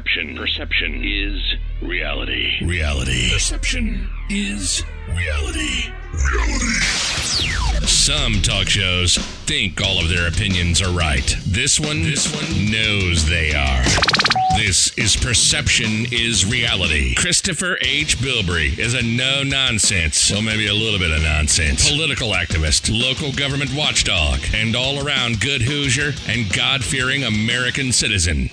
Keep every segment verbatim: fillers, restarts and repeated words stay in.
Perception. Perception is reality. Reality. Perception is reality. Reality. Some talk shows think all of their opinions are right. This one, this one knows they are. This is Perception is Reality. Christopher H. Bilbrey is a no-nonsense, well, maybe a little bit of nonsense, political activist, local government watchdog, and all-around good Hoosier and God-fearing American citizen.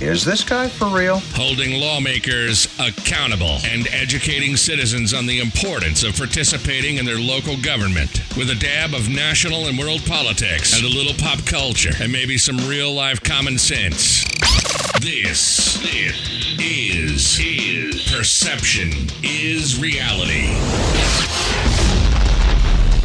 Is this guy for real? Holding lawmakers accountable and educating citizens on the importance of participating in their local government with a dab of national and world politics and a little pop culture and maybe some real-life common sense. This, this is, is Perception is Reality.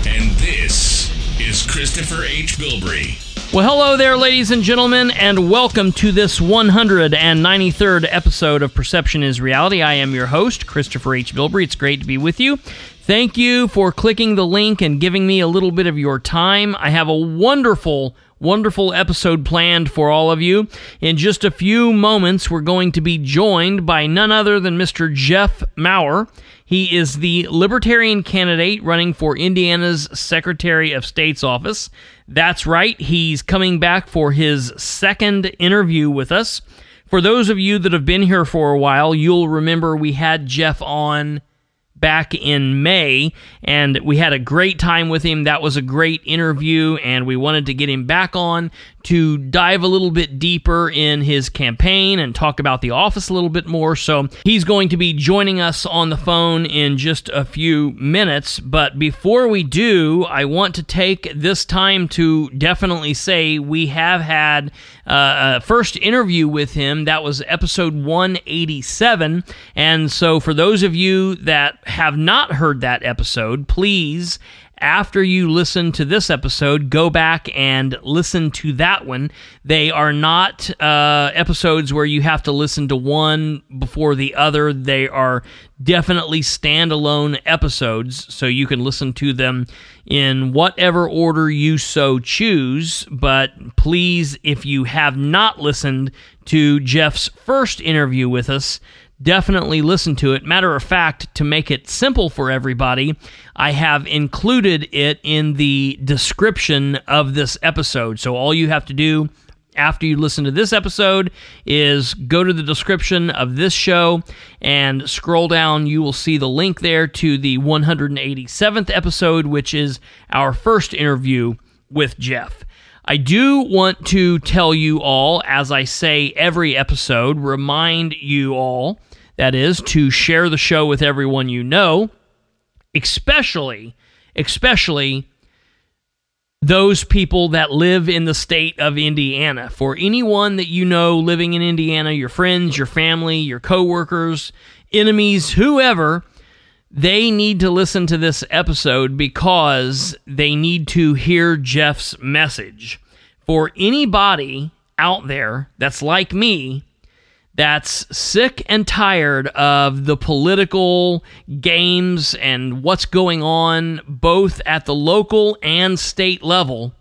And this is Christopher H. Bilbrey. Well, hello there, ladies and gentlemen, and welcome to this one hundred ninety-third episode of Perception is Reality. I am your host, Christopher H. Bilbrey. It's great to be with you. Thank you for clicking the link and giving me a little bit of your time. I have a wonderful, wonderful episode planned for all of you. In just a few moments, we're going to be joined by none other than Mister Jeff Maurer. He is the Libertarian candidate running for Indiana's Secretary of State's office. That's right, he's coming back for his second interview with us. For those of you that have been here for a while, you'll remember we had Jeff on back in May, and we had a great time with him. That was a great interview, and we wanted to get him back on to dive a little bit deeper in his campaign and talk about the office a little bit more. So he's going to be joining us on the phone in just a few minutes. But before we do, I want to take this time to definitely say we have had uh, a first interview with him. That was episode one eighty-seven. And so for those of you that have not heard that episode, please, after you listen to this episode, go back and listen to that one. They are not uh, episodes where you have to listen to one before the other. They are definitely standalone episodes, so you can listen to them in whatever order you so choose. But please, if you have not listened to Jeff's first interview with us, definitely listen to it. Matter of fact, to make it simple for everybody, I have included it in the description of this episode. So all you have to do after you listen to this episode is go to the description of this show and scroll down. You will see the link there to the one hundred eighty-seventh episode, which is our first interview with Jeff. I do want to tell you all, as I say every episode, remind you all, that is, to share the show with everyone you know, especially, especially those people that live in the state of Indiana. For anyone that you know living in Indiana, your friends, your family, your coworkers, enemies, whoever, they need to listen to this episode because they need to hear Jeff's message. For anybody out there that's like me, that's sick and tired of the political games and what's going on both at the local and state level,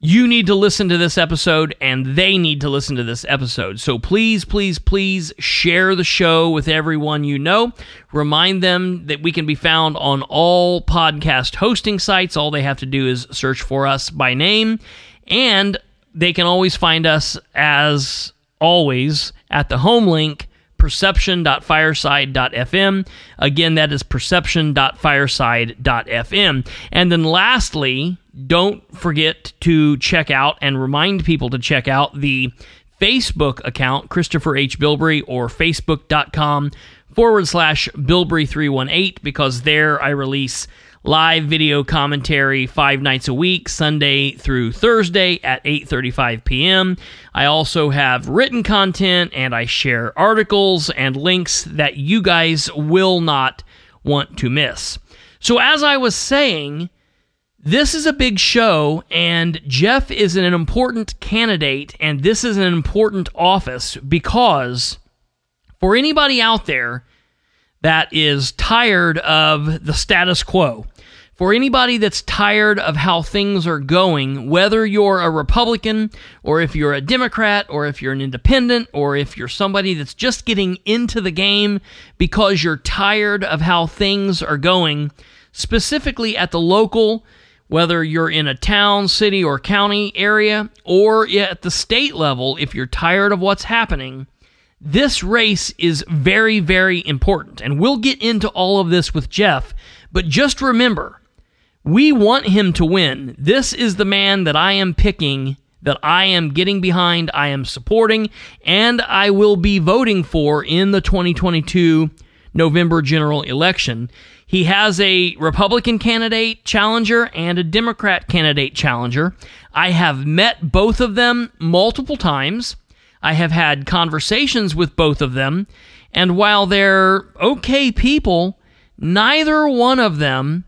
you need to listen to this episode, and they need to listen to this episode. So please, please, please share the show with everyone you know. Remind them that we can be found on all podcast hosting sites. All they have to do is search for us by name, and they can always find us, as always, at the home link, perception dot fireside dot f m. Again, that is perception dot fireside dot f m. And then lastly, don't forget to check out and remind people to check out the Facebook account, Christopher H. Bilbrey, or facebook.com forward slash Bilbrey318, because there I release live video commentary five nights a week, Sunday through Thursday at eight thirty-five p m I also have written content, and I share articles and links that you guys will not want to miss. So as I was saying, this is a big show, and Jeff is an important candidate, and this is an important office, because for anybody out there that is tired of the status quo, For anybody that's tired of how things are going, whether you're a Republican or if you're a Democrat or if you're an independent or if you're somebody that's just getting into the game because you're tired of how things are going, specifically at the local, whether you're in a town, city, or county area, or at the state level, if you're tired of what's happening, this race is very, very important. And we'll get into all of this with Jeff, but just remember, we want him to win. This is the man that I am picking, that I am getting behind, I am supporting, and I will be voting for in the twenty twenty-two November general election. He has a Republican candidate challenger and a Democrat candidate challenger. I have met both of them multiple times. I have had conversations with both of them. And while they're okay people, neither one of them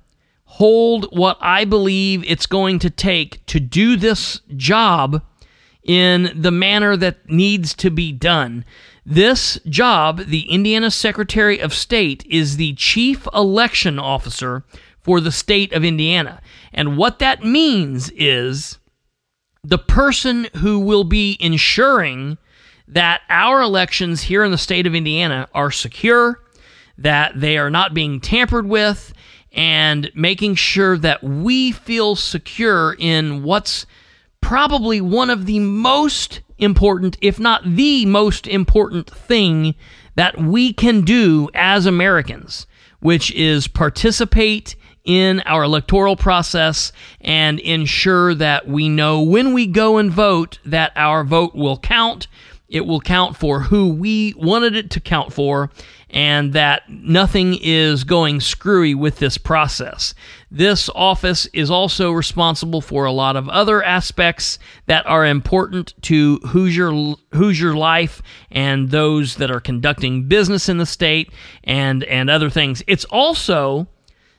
hold what I believe it's going to take to do this job in the manner that needs to be done. This job, the Indiana Secretary of State, is the chief election officer for the state of Indiana. And what that means is the person who will be ensuring that our elections here in the state of Indiana are secure, that they are not being tampered with, and making sure that we feel secure in what's probably one of the most important, if not the most important thing that we can do as Americans, which is participate in our electoral process and ensure that we know when we go and vote that our vote will count. It will count for who we wanted it to count for, and that nothing is going screwy with this process. This office is also responsible for a lot of other aspects that are important to Hoosier, Hoosier life and those that are conducting business in the state and, and other things. It's also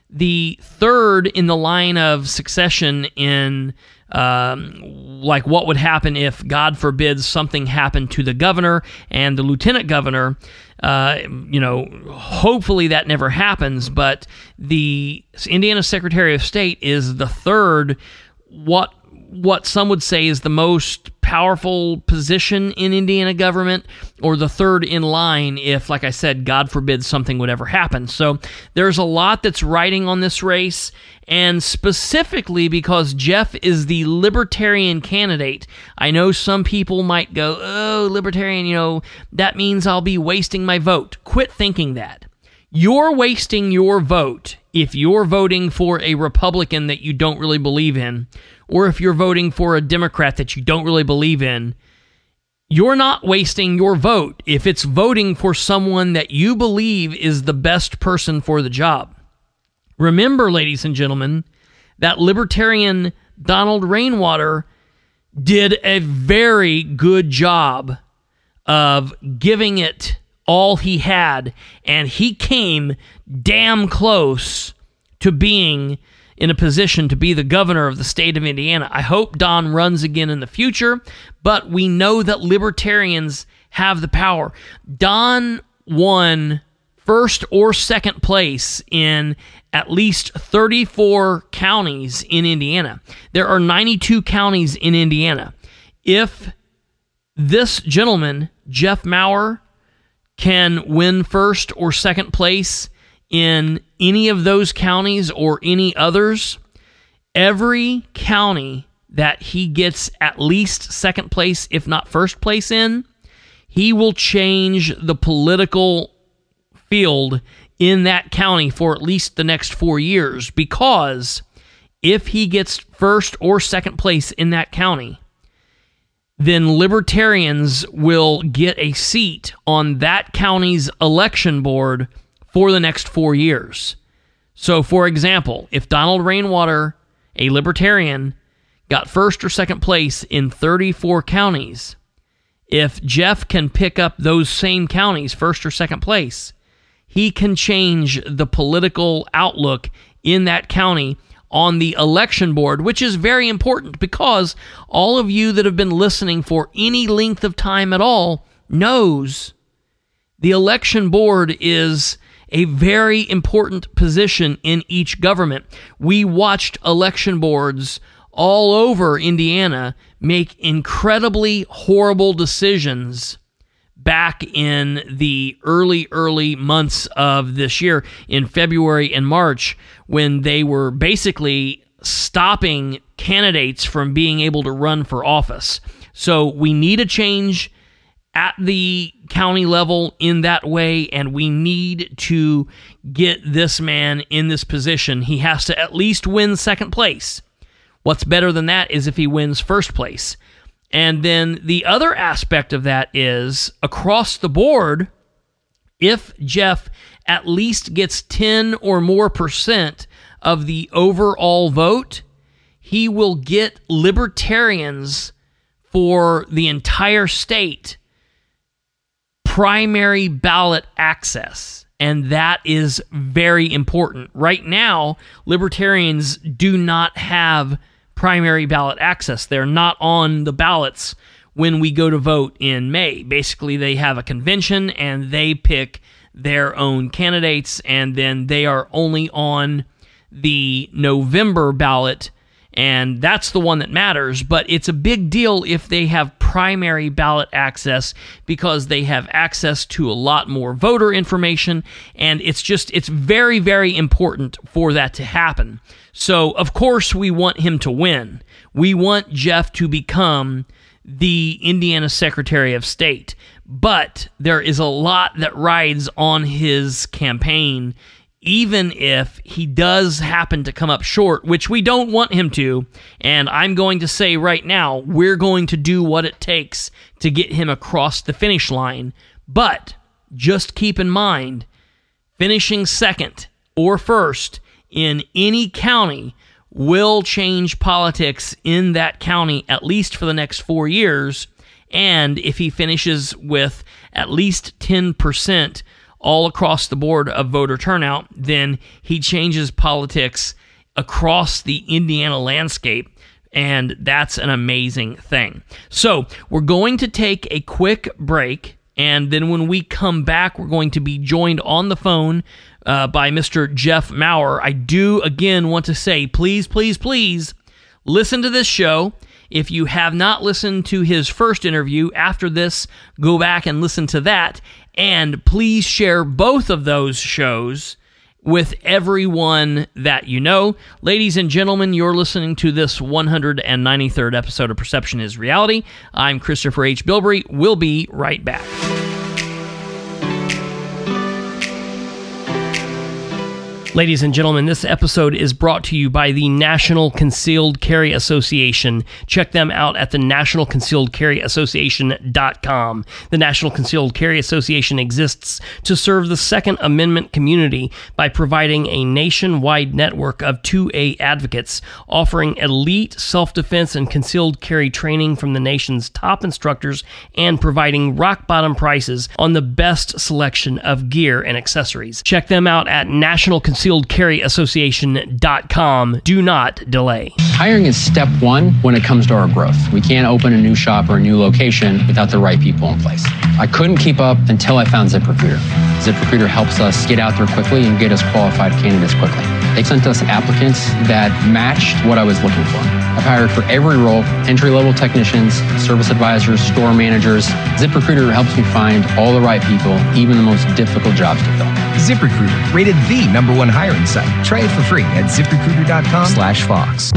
the third in the line of succession in um, like what would happen if, God forbid, something happened to the governor and the lieutenant governor. Uh, you know, hopefully that never happens, but the Indiana Secretary of State is the third, what what some would say is the most powerful position in Indiana government, or the third in line if, like I said, God forbid something would ever happen. So there's a lot that's riding on this race, and specifically because Jeff is the Libertarian candidate, I know some people might go, oh, Libertarian, you know, that means I'll be wasting my vote. Quit thinking that. You're wasting your vote if you're voting for a Republican that you don't really believe in, or if you're voting for a Democrat that you don't really believe in. You're not wasting your vote if it's voting for someone that you believe is the best person for the job. Remember, ladies and gentlemen, that Libertarian Donald Rainwater did a very good job of giving it all he had, and he came damn close to being in a position to be the governor of the state of Indiana. I hope Don runs again in the future, but we know that Libertarians have the power. Don won first or second place in at least thirty-four counties in Indiana. There are ninety-two counties in Indiana. If this gentleman, Jeff Maurer, can win first or second place in any of those counties or any others, every county that he gets at least second place, if not first place in, he will change the political field in that county for at least the next four years. Because if he gets first or second place in that county, then Libertarians will get a seat on that county's election board for the next four years. So, for example, if Donald Rainwater, a Libertarian, got first or second place in thirty-four counties, if Jeff can pick up those same counties, first or second place, he can change the political outlook in that county on the election board, which is very important, because all of you that have been listening for any length of time at all knows the election board is a very important position in each government. We watched election boards all over Indiana make incredibly horrible decisions back in the early, early months of this year, in February and March, when they were basically stopping candidates from being able to run for office. So we need a change at the county level in that way, and we need to get this man in this position. He has to at least win second place. What's better than that is if he wins first place. And then the other aspect of that is, across the board, if Jeff at least gets ten or more percent of the overall vote, he will get libertarians for the entire state primary ballot access. And that is very important. Right now, libertarians do not have primary ballot access. They're not on the ballots when we go to vote in May. Basically, they have a convention and they pick their own candidates, and then they are only on the November ballot, and that's the one that matters. But it's a big deal if they have primary ballot access, because they have access to a lot more voter information, and it's just, it's very, very important for that to happen. So, of course, we want him to win. We want Jeff to become the Indiana Secretary of State. But there is a lot that rides on his campaign, even if he does happen to come up short, which we don't want him to. And I'm going to say right now, we're going to do what it takes to get him across the finish line. But just keep in mind, finishing second or first in any county will change politics in that county, at least for the next four years. And if he finishes with at least ten percent all across the board of voter turnout, then he changes politics across the Indiana landscape, and that's an amazing thing. So we're going to take a quick break, and then when we come back, we're going to be joined on the phone uh, by Mister Jeff Maurer. I do, again, want to say, please, please, please, listen to this show. If you have not listened to his first interview, after this, go back and listen to that. And please share both of those shows with everyone that you know. Ladies and gentlemen, you're listening to this one hundred ninety-third episode of Perception is Reality. I'm Christopher H. Bilbrey. We'll be right back. Ladies and gentlemen, this episode is brought to you by the National Concealed Carry Association. Check them out at the national concealed carry association dot com. The National Concealed Carry Association exists to serve the Second Amendment community by providing a nationwide network of two A advocates, offering elite self-defense and concealed carry training from the nation's top instructors, and providing rock-bottom prices on the best selection of gear and accessories. Check them out at National Concealed concealed carry association dot com. Do not delay. Hiring is step one when it comes to our growth. We can't open a new shop or a new location without the right people in place. I couldn't keep up until I found ZipRecruiter. ZipRecruiter helps us get out there quickly and get us qualified candidates quickly. They sent us applicants that matched what I was looking for. I've hired for every role: entry-level technicians, service advisors, store managers. ZipRecruiter helps me find all the right people, even the most difficult jobs to fill. ZipRecruiter, rated the number one hiring site. Try it for free at zip recruiter dot com slash fox.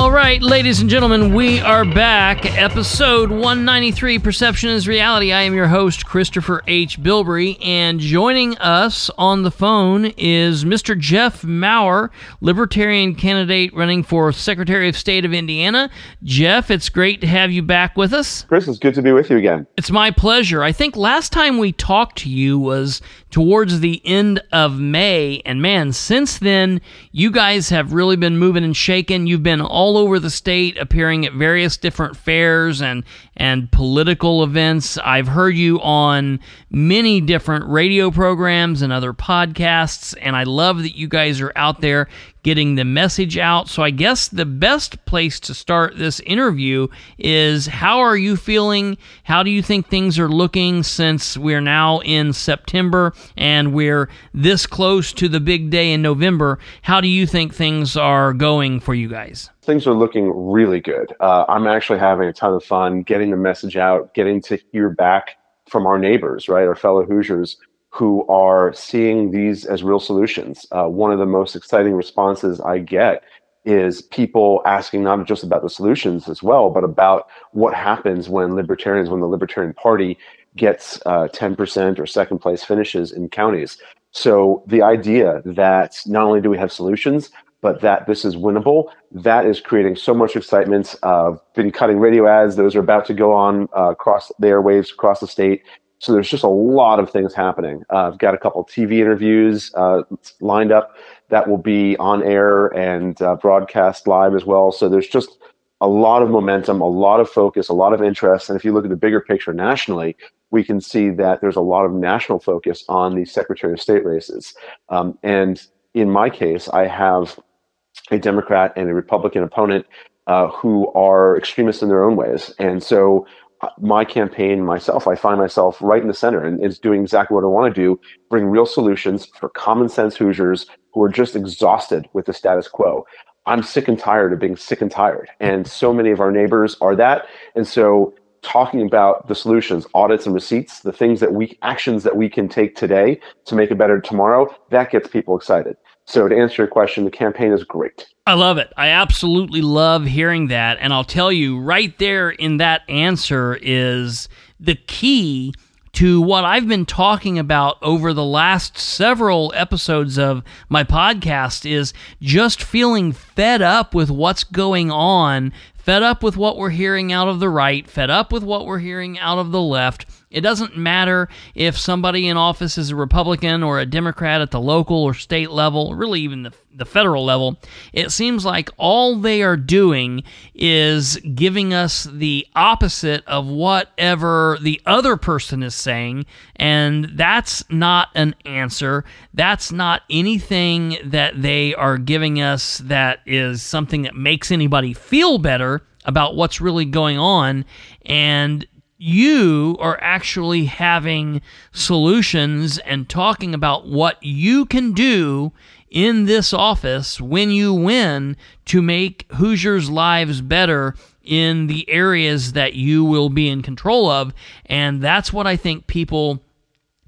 All right, ladies and gentlemen, we are back. Episode one ninety-three, Perception is Reality. I am your host, Christopher H. Bilbrey, and joining us on the phone is Mister Jeff Maurer, Libertarian candidate running for Secretary of State of Indiana. Jeff, it's great to have you back with us. Chris, it's good to be with you again. It's my pleasure. I think last time we talked to you was towards the end of May, and man, since then, you guys have really been moving and shaking. You've been all all over the state, appearing at various different fairs and and political events. I've heard you on many different radio programs and other podcasts, and I love that you guys are out there getting the message out. So I guess the best place to start this interview is, how are you feeling? How do you think things are looking, since we're now in September and we're this close to the big day in November? How do you think things are going for you guys? Things are looking really good. Uh, I'm actually having a ton of fun getting the message out, getting to hear back from our neighbors, right? Our fellow Hoosiers, who are seeing these as real solutions. Uh, one of the most exciting responses I get is people asking not just about the solutions as well, but about what happens when libertarians, when the Libertarian Party gets uh, ten percent or second place finishes in counties. So the idea that not only do we have solutions, but that this is winnable, that is creating so much excitement. Uh, been cutting radio ads. Those are about to go on uh, across the airwaves, across the state. So there's just a lot of things happening. Uh, I've got a couple T V interviews uh, lined up that will be on air and uh, broadcast live as well. So there's just a lot of momentum, a lot of focus, a lot of interest. And if you look at the bigger picture nationally, we can see that there's a lot of national focus on these Secretary of State races. Um, and in my case, I have a Democrat and a Republican opponent uh, who are extremists in their own ways. And so my campaign, myself, I find myself right in the center, and it's doing exactly what I want to do, bring real solutions for common sense Hoosiers who are just exhausted with the status quo. I'm sick and tired of being sick and tired. And so many of our neighbors are that. And so talking about the solutions, audits and receipts, the things that we, actions that we can take today to make it better tomorrow, that gets people excited. So to answer your question, the campaign is great. I love it. I absolutely love hearing that. And I'll tell you, right there in that answer is the key to what I've been talking about over the last several episodes of my podcast, is just feeling fed up with what's going on, fed up with what we're hearing out of the right, fed up with what we're hearing out of the left. It doesn't matter if somebody in office is a Republican or a Democrat at the local or state level, really even the, the federal level. It seems like all they are doing is giving us the opposite of whatever the other person is saying, and that's not an answer. That's not anything that they are giving us that is something that makes anybody feel better about what's really going on, and you are actually having solutions and talking about what you can do in this office when you win to make Hoosiers' lives better in the areas that you will be in control of. And that's what I think people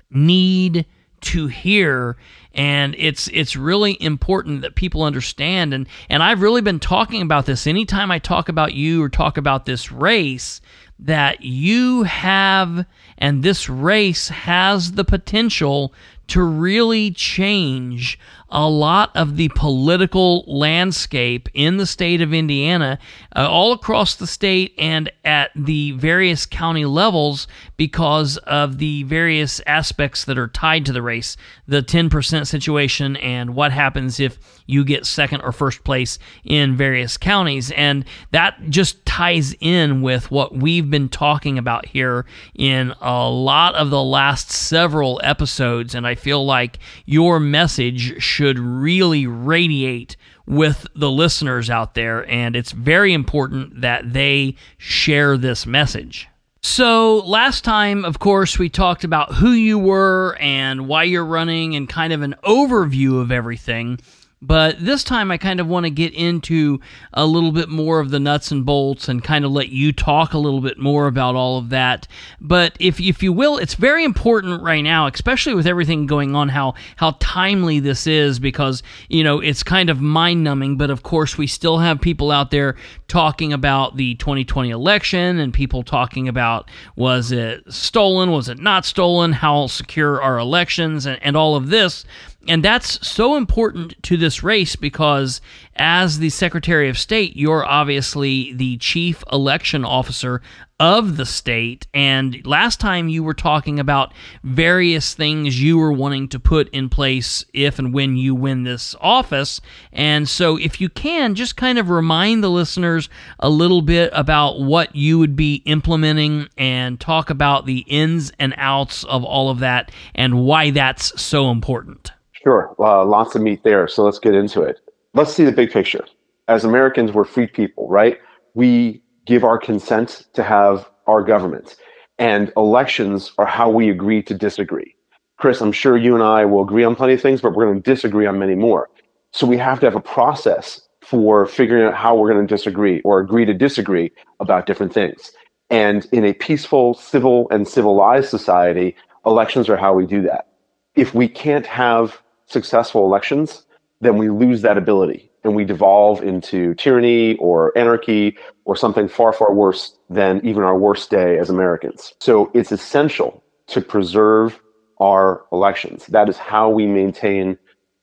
need to hear, and it's it's really important that people understand. And, and I've really been talking about this. Anytime I talk about you or talk about this race, that you have, and this race has the potential to really change a lot of the political landscape in the state of Indiana, uh, all across the state and at the various county levels, because of the various aspects that are tied to the race, the ten percent situation and what happens if you get second or first place in various counties. And that just ties in with what we've been talking about here in a lot of the last several episodes, and I feel like your message should should really radiate with the listeners out there, and it's very important that they share this message. So last time, of course, we talked about who you were and why you're running and kind of an overview of everything. But this time I kind of want to get into a little bit more of the nuts and bolts and kind of let you talk a little bit more about all of that. But if if you will, it's very important right now, especially with everything going on, how how timely this is, because, you know, it's kind of mind-numbing. But of course, we still have people out there talking about the twenty twenty election and people talking about, was it stolen, was it not stolen, how secure are elections, and, and all of this. And that's so important to this race, because as the Secretary of State, you're obviously the chief election officer of the state. And last time you were talking about various things you were wanting to put in place if and when you win this office. And so if you can, just kind of remind the listeners a little bit about what you would be implementing and talk about the ins and outs of all of that and why that's so important. Sure. Uh, lots of meat there. So let's get into it. let's see the big picture. As Americans, we're free people, right? We give our consent to have our government, and elections are how we agree to disagree. Chris, I'm sure you and I will agree on plenty of things, but we're going to disagree on many more. So we have to have a process for figuring out how we're going to disagree or agree to disagree about different things. And in a peaceful, civil, and civilized society, elections are how we do that. If we can't have successful elections, then we lose that ability and we devolve into tyranny or anarchy or something far, far worse than even our worst day as Americans. So it's essential to preserve our elections. That is how we maintain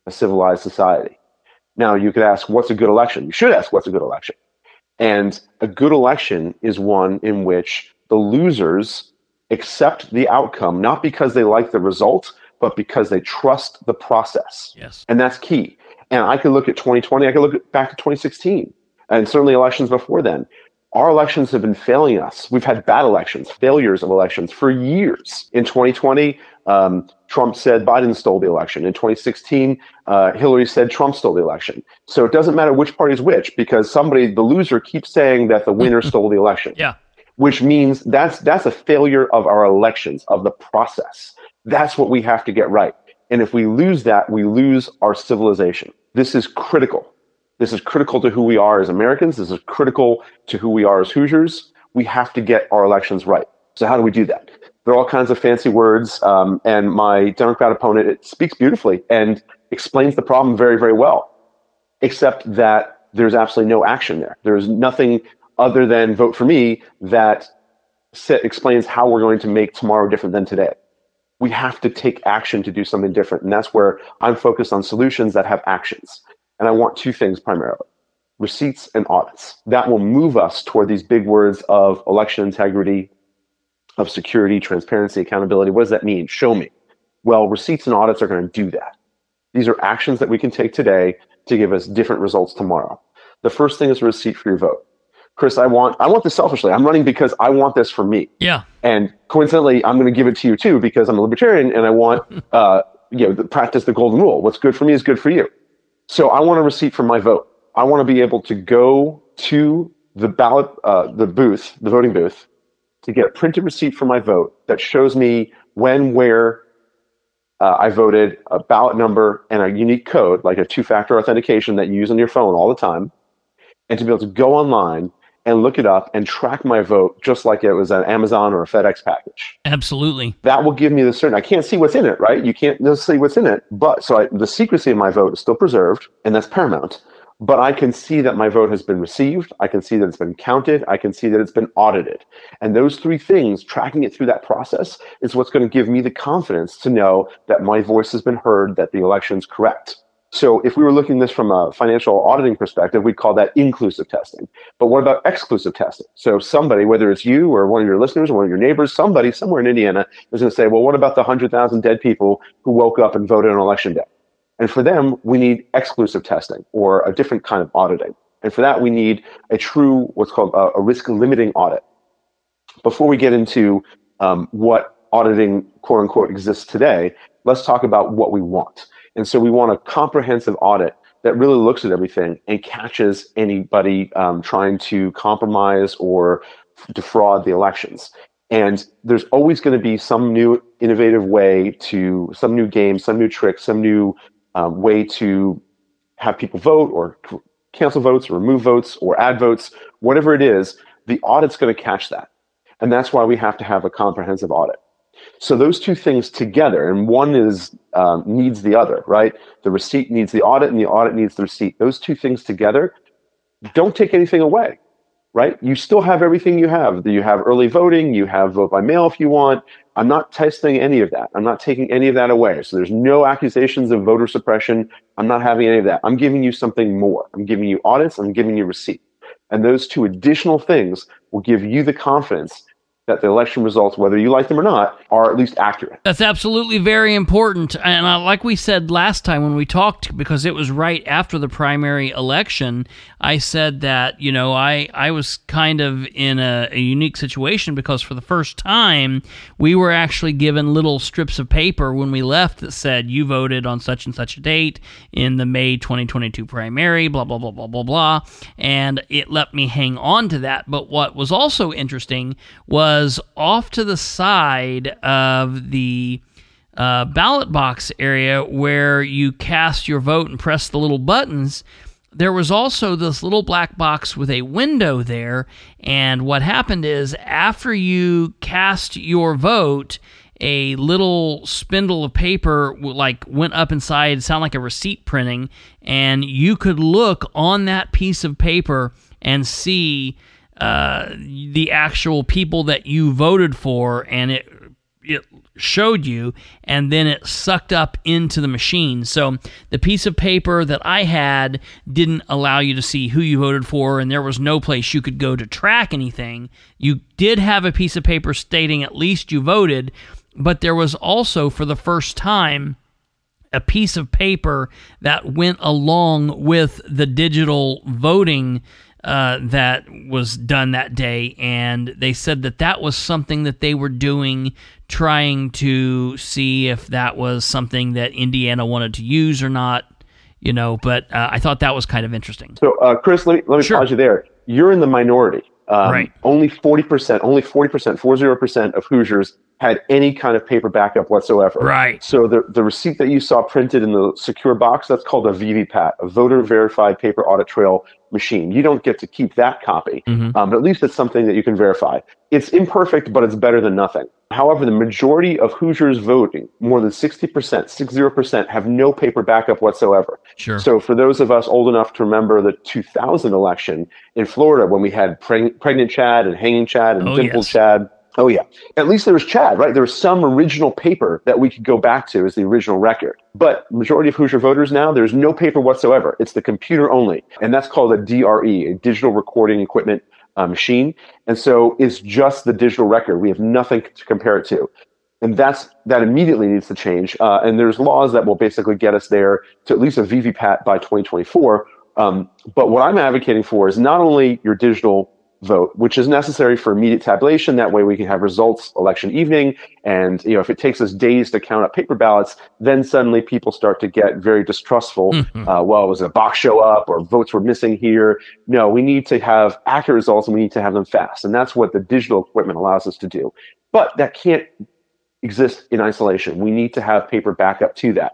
a civilized society. Now, you could ask, what's a good election? You should ask, what's a good election? And a good election is one in which the losers accept the outcome, not because they like the result, but because they trust the process. Yes. And that's key. And I could look at twenty twenty, I could look at back to twenty sixteen, and certainly elections before then. Our elections have been failing us. We've had bad elections, failures of elections for years. In twenty twenty, um, Trump said Biden stole the election. In twenty sixteen, uh, Hillary said Trump stole the election. So it doesn't matter which party's which, because somebody, the loser, keeps saying that the winner stole the election. Yeah. Which means that's that's a failure of our elections, of the process. That's what we have to get right. And if we lose that, we lose our civilization. This is critical. This is critical to who we are as Americans. This is critical to who we are as Hoosiers. We have to get our elections right. So how do we do that? There are all kinds of fancy words, um, and my Democrat opponent, it speaks beautifully and explains the problem very, very well, except that there's absolutely no action there. There's nothing other than vote for me that sit, explains how we're going to make tomorrow different than today. We have to take action to do something different, and that's where I'm focused on solutions that have actions. And I want two things primarily, receipts and audits. That will move us toward these big words of election integrity, of security, transparency, accountability. What does that mean? Show me. Well, receipts and audits are going to do that. These are actions that we can take today to give us different results tomorrow. The first thing is a receipt for your vote. Chris, I want I want this selfishly. I'm running because I want this for me. Yeah. And coincidentally, I'm going to give it to you too because I'm a libertarian and I want uh, you know, to practice the golden rule. What's good for me is good for you. So I want a receipt for my vote. I want to be able to go to the ballot, uh, the booth, the voting booth, to get a printed receipt for my vote that shows me when, where uh, I voted, a ballot number, and a unique code, like a two-factor authentication that you use on your phone all the time, and to be able to go online and look it up and track my vote just like it was an Amazon or a FedEx package. Absolutely. That will give me the certain, I can't see what's in it, right? You can't see what's in it, but so I, the secrecy of my vote is still preserved, and that's paramount, but I can see that my vote has been received. I can see that it's been counted. I can see that it's been audited. And those three things, tracking it through that process, is what's going to give me the confidence to know that my voice has been heard, that the election's correct. So if we were looking at this from a financial auditing perspective, we'd call that inclusive testing. But what about exclusive testing? So somebody, whether it's you or one of your listeners or one of your neighbors, somebody somewhere in Indiana is going to say, well, what about the one hundred thousand dead people who woke up and voted on election day? And for them, we need exclusive testing or a different kind of auditing. And for that, we need a true, what's called a, a risk limiting audit. Before we get into um, what auditing, quote unquote, exists today, let's talk about what we want. And so we want a comprehensive audit that really looks at everything and catches anybody um, trying to compromise or defraud the elections. And there's always going to be some new innovative way to, some new game, some new trick, some new uh, way to have people vote or cancel votes or remove votes or add votes, whatever it is, the audit's going to catch that. And that's why we have to have a comprehensive audit. So those two things together, and one is um, needs the other, right? The receipt needs the audit, and the audit needs the receipt. Those two things together don't take anything away, right? You still have everything you have. You have early voting. You have vote by mail if you want. I'm not testing any of that. I'm not taking any of that away. So there's no accusations of voter suppression. I'm not having any of that. I'm giving you something more. I'm giving you audits. I'm giving you receipt. And those two additional things will give you the confidence that the election results, whether you like them or not, are at least accurate. That's absolutely very important. And uh, like we said last time when we talked, because it was right after the primary election, I said that, you know, I, I was kind of in a, a unique situation because for the first time, we were actually given little strips of paper when we left that said, you voted on such and such a date in the May twenty twenty-two primary, blah, blah, blah, blah, blah, blah. And it let me hang on to that. But what was also interesting was off to the side of the uh, ballot box area where you cast your vote and press the little buttons, there was also this little black box with a window there. And what happened is after you cast your vote, a little spindle of paper like went up inside, sound like a receipt printing, and you could look on that piece of paper and see Uh, the actual people that you voted for, and it it showed you, and then it sucked up into the machine. So the piece of paper that I had didn't allow you to see who you voted for, and there was no place you could go to track anything. You did have a piece of paper stating at least you voted, but there was also, for the first time, a piece of paper that went along with the digital voting Uh, that was done that day, and they said that that was something that they were doing, trying to see if that was something that Indiana wanted to use or not, you know, but uh, I thought that was kind of interesting. So, uh, Chris, let me, let me sure. pause you there. You're in the minority. Um, right. Only forty percent, only forty percent, forty percent of Hoosiers had any kind of paper backup whatsoever. Right. So the, the receipt that you saw printed in the secure box, that's called a V V P A T, a voter verified paper audit trail machine. You don't get to keep that copy, mm-hmm. um, but at least it's something that you can verify. It's imperfect, but it's better than nothing. However, the majority of Hoosiers voting, more than sixty percent, sixty percent, have no paper backup whatsoever. Sure. So for those of us old enough to remember the two thousand election in Florida when we had preg- pregnant Chad and hanging Chad and oh, dimpled yes. Chad. Oh, yeah. At least there was Chad, right? There was some original paper that we could go back to as the original record. But majority of Hoosier voters now, there's no paper whatsoever. It's the computer only. And that's called a D R E, a digital recording equipment Uh, machine. And so it's just the digital record. We have nothing to compare it to. And that's that immediately needs to change. Uh, and there's laws that will basically get us there to at least a V V P A T by twenty twenty-four. Um, but what I'm advocating for is not only your digital vote, which is necessary for immediate tabulation. That way we can have results election evening. And, you know, if it takes us days to count up paper ballots, then suddenly people start to get very distrustful. Mm-hmm. Uh, well, was a box show up or votes were missing here? No, we need to have accurate results and we need to have them fast. And that's what the digital equipment allows us to do. But that can't exist in isolation. We need to have paper backup to that.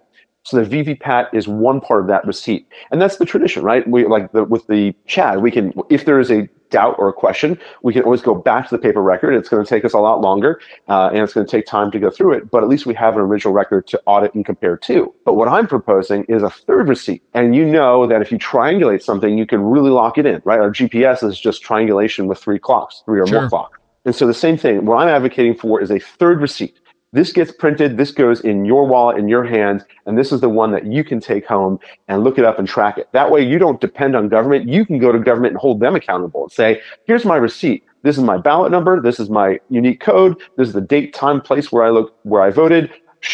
So the V V P A T is one part of that receipt. And that's the tradition, right? We like the, with the Chad, we can, if there is a doubt or a question, we can always go back to the paper record. It's going to take us a lot longer, uh, and it's going to take time to go through it, but at least we have an original record to audit and compare to. But what I'm proposing is a third receipt. And you know that if you triangulate something, you can really lock it in, right? Our G P S is just triangulation with three clocks, three or sure. more clocks. And so the same thing, what I'm advocating for is a third receipt. This gets printed, this goes in your wallet, in your hand, and this is the one that you can take home and look it up and track it. That way you don't depend on government. You can go to government and hold them accountable and say, here's my receipt. This is my ballot number. This is my unique code. This is the date, time, place where I look, where I voted.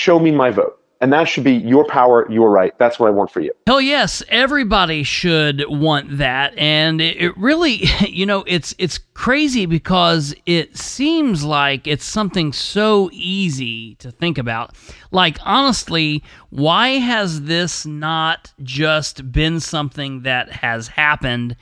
Show me my vote. And that should be your power, your right. That's what I want for you. Hell yes, everybody should want that. And it, it really, you know, it's it's crazy because it seems like it's something so easy to think about. Like, honestly, why has this not just been something that has happened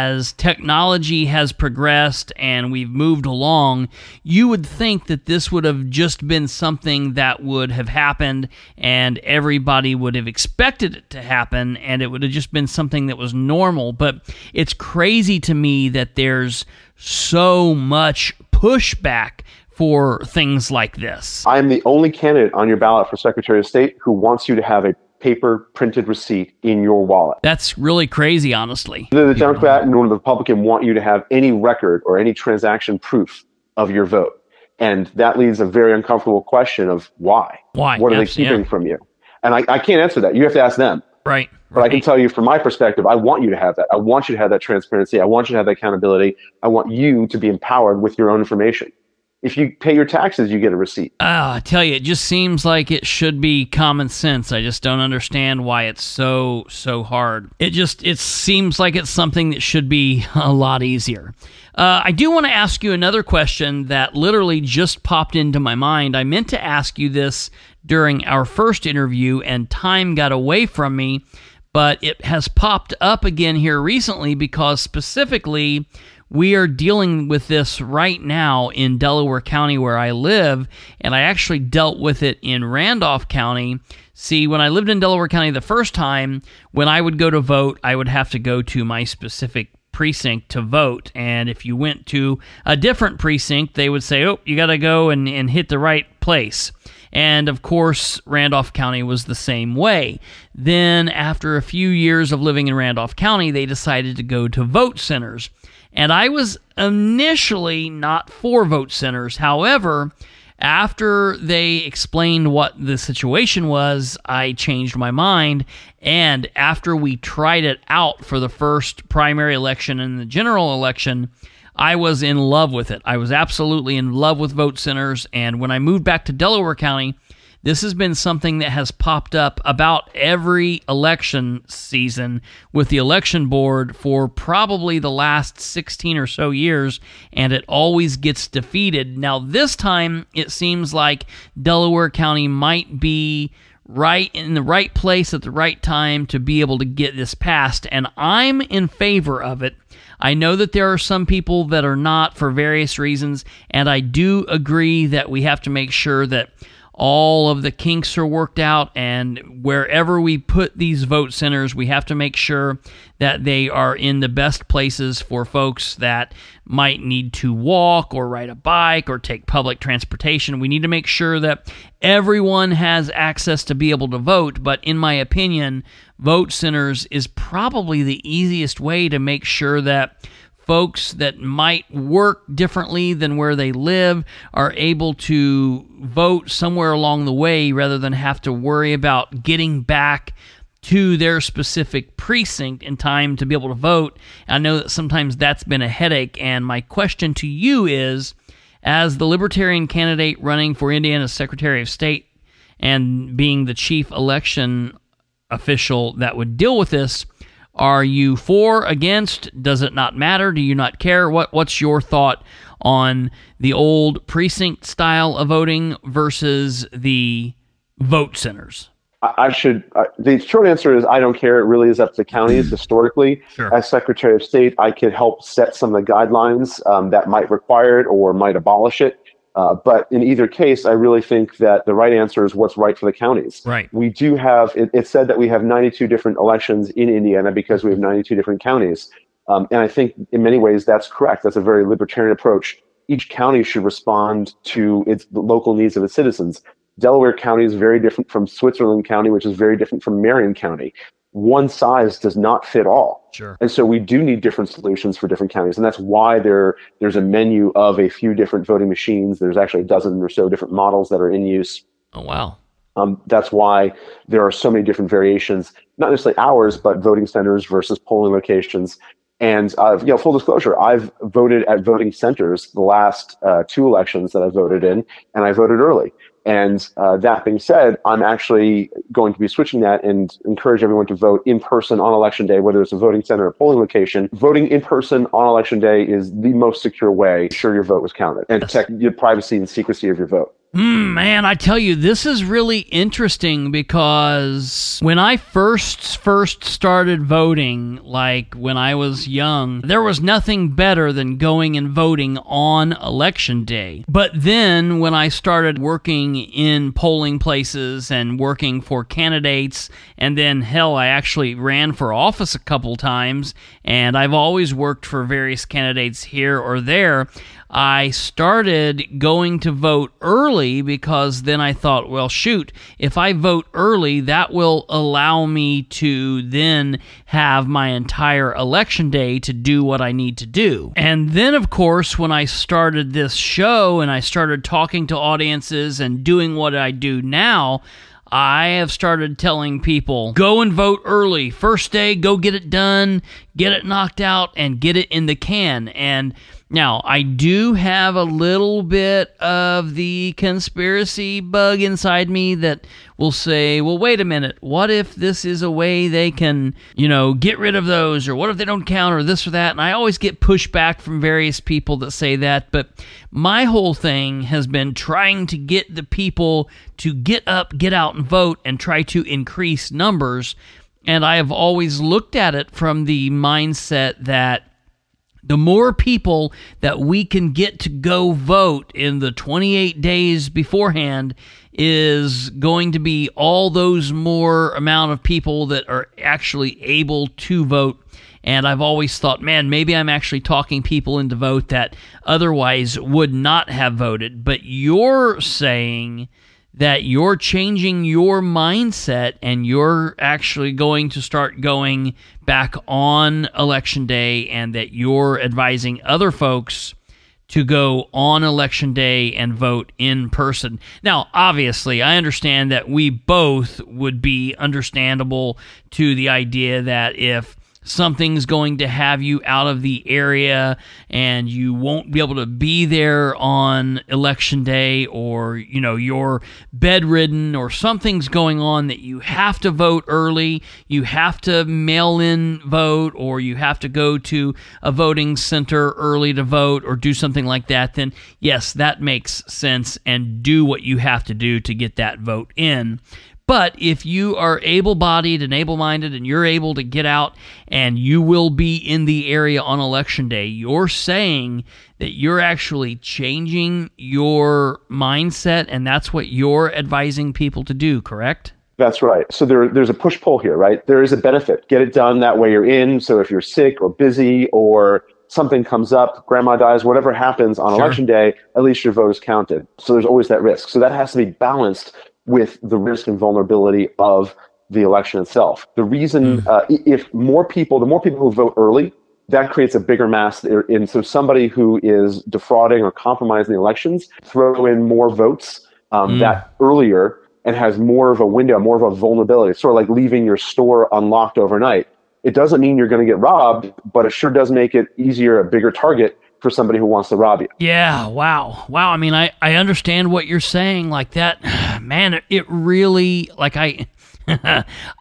as technology has progressed and we've moved along? You would think that this would have just been something that would have happened and everybody would have expected it to happen, and it would have just been something that was normal. But it's crazy to me that there's so much pushback for things like this. I'm the only candidate on your ballot for Secretary of State who wants you to have a paper printed receipt in your wallet. That's really crazy, honestly. Neither the Democrat nor the Republican want you to have any record or any transaction proof of your vote. And that leaves a very uncomfortable question of why. Why? What are Absolutely. They keeping from you? And I, I can't answer that. You have to ask them. Right. But right. I can tell you from my perspective, I want you to have that. I want you to have that transparency. I want you to have that accountability. I want you to be empowered with your own information. If you pay your taxes, you get a receipt. Ah, I tell you, it just seems like it should be common sense. I just don't understand why it's so, so hard. It just, it seems like it's something that should be a lot easier. Uh, I do want to ask you another question that literally just popped into my mind. I meant to ask you this during our first interview, and time got away from me, but it has popped up again here recently because specifically, we are dealing with this right now in Delaware County where I live, and I actually dealt with it in Randolph County. See, when I lived in Delaware County the first time, when I would go to vote, I would have to go to my specific precinct to vote, and if you went to a different precinct, they would say, oh, you got to go and, and hit the right place. And, of course, Randolph County was the same way. Then, after a few years of living in Randolph County, they decided to go to vote centers. And I was initially not for vote centers. However, after they explained what the situation was, I changed my mind. And after we tried it out for the first primary election and the general election, I was in love with it. I was absolutely in love with vote centers. And when I moved back to Delaware County, this has been something that has popped up about every election season with the election board for probably the last sixteen or so years, and it always gets defeated. Now, this time, it seems like Delaware County might be right in the right place at the right time to be able to get this passed, and I'm in favor of it. I know that there are some people that are not for various reasons, and I do agree that we have to make sure that all of the kinks are worked out, and wherever we put these vote centers, we have to make sure that they are in the best places for folks that might need to walk or ride a bike or take public transportation. We need to make sure that everyone has access to be able to vote, but in my opinion, vote centers is probably the easiest way to make sure that folks that might work differently than where they live are able to vote somewhere along the way rather than have to worry about getting back to their specific precinct in time to be able to vote. I know that sometimes that's been a headache, and my question to you is, as the Libertarian candidate running for Indiana Secretary of State and being the chief election official that would deal with this, are you for, against? Does it not matter? Do you not care? What What's your thought on the old precinct style of voting versus the vote centers? I should. Uh, the short answer is I don't care. It really is up to the counties historically. Sure. As Secretary of State, I could help set some of the guidelines um, that might require it or might abolish it. Uh, but in either case, I really think that the right answer is what's right for the counties. Right. We do have, it, it's said that we have ninety-two different elections in Indiana because we have ninety-two different counties. Um, and I think in many ways that's correct. That's a very libertarian approach. Each county should respond to its the local needs of its citizens. Delaware County is very different from Switzerland County, which is very different from Marion County. One size does not fit all. Sure. And so we do need different solutions for different counties. And that's why there there's a menu of a few different voting machines. There's actually a dozen or so different models that are in use. Oh, wow. Um, that's why there are so many different variations, not necessarily ours, but voting centers versus polling locations. And uh, you know, full disclosure, I've voted at voting centers the last uh, two elections that I voted in, and I voted early. And uh, that being said, I'm actually going to be switching that and encourage everyone to vote in person on Election Day, whether it's a voting center or polling location. Voting in person on Election Day is the most secure way to ensure your vote was counted and protect your privacy and secrecy of your vote. Mm, man, I tell you, this is really interesting because when I first, first started voting, like when I was young, there was nothing better than going and voting on Election Day. But then when I started working in polling places and working for candidates, and then hell, I actually ran for office a couple times, and I've always worked for various candidates here or there, I started going to vote early because then I thought, well, shoot, if I vote early, that will allow me to then have my entire election day to do what I need to do. And then, of course, when I started this show and I started talking to audiences and doing what I do now, I have started telling people, go and vote early. First day, go get it done, get it knocked out, and get it in the can. And Now, I do have a little bit of the conspiracy bug inside me that will say, well, wait a minute, what if this is a way they can, you know, get rid of those, or what if they don't count, or this or that? And I always get pushback from various people that say that, but my whole thing has been trying to get the people to get up, get out, and vote, and try to increase numbers, and I have always looked at it from the mindset that the more people that we can get to go vote in the twenty-eight days beforehand is going to be all those more amount of people that are actually able to vote. And I've always thought, man, maybe I'm actually talking people into vote that otherwise would not have voted. But you're saying that you're changing your mindset and you're actually going to start going back on Election Day, and that you're advising other folks to go on Election Day and vote in person. Now, obviously, I understand that we both would be understandable to the idea that if something's going to have you out of the area and you won't be able to be there on Election Day, or, you know, you're bedridden or something's going on that you have to vote early, you have to mail in vote, or you have to go to a voting center early to vote or do something like that, then yes, that makes sense, and do what you have to do to get that vote in. But if you are able-bodied and able-minded and you're able to get out and you will be in the area on Election Day, you're saying that you're actually changing your mindset, and that's what you're advising people to do, correct? That's right. So there, there's a push-pull here, right? There is a benefit. Get it done. That way you're in. So if you're sick or busy or something comes up, grandma dies, whatever happens on sure. Election Day, at least your vote is counted. So there's always that risk. So that has to be balanced with the risk and vulnerability of the election itself. The reason, mm. uh, if more people, the more people who vote early, that creates a bigger mass. And so somebody who is defrauding or compromising the elections, throw in more votes um, mm. that earlier and has more of a window, more of a vulnerability. It's sort of like leaving your store unlocked overnight. It doesn't mean you're going to get robbed, but it sure does make it easier, a bigger target for somebody who wants to rob you. Yeah, wow. Wow, I mean, I, I understand what you're saying. Like that, man, it really, like I,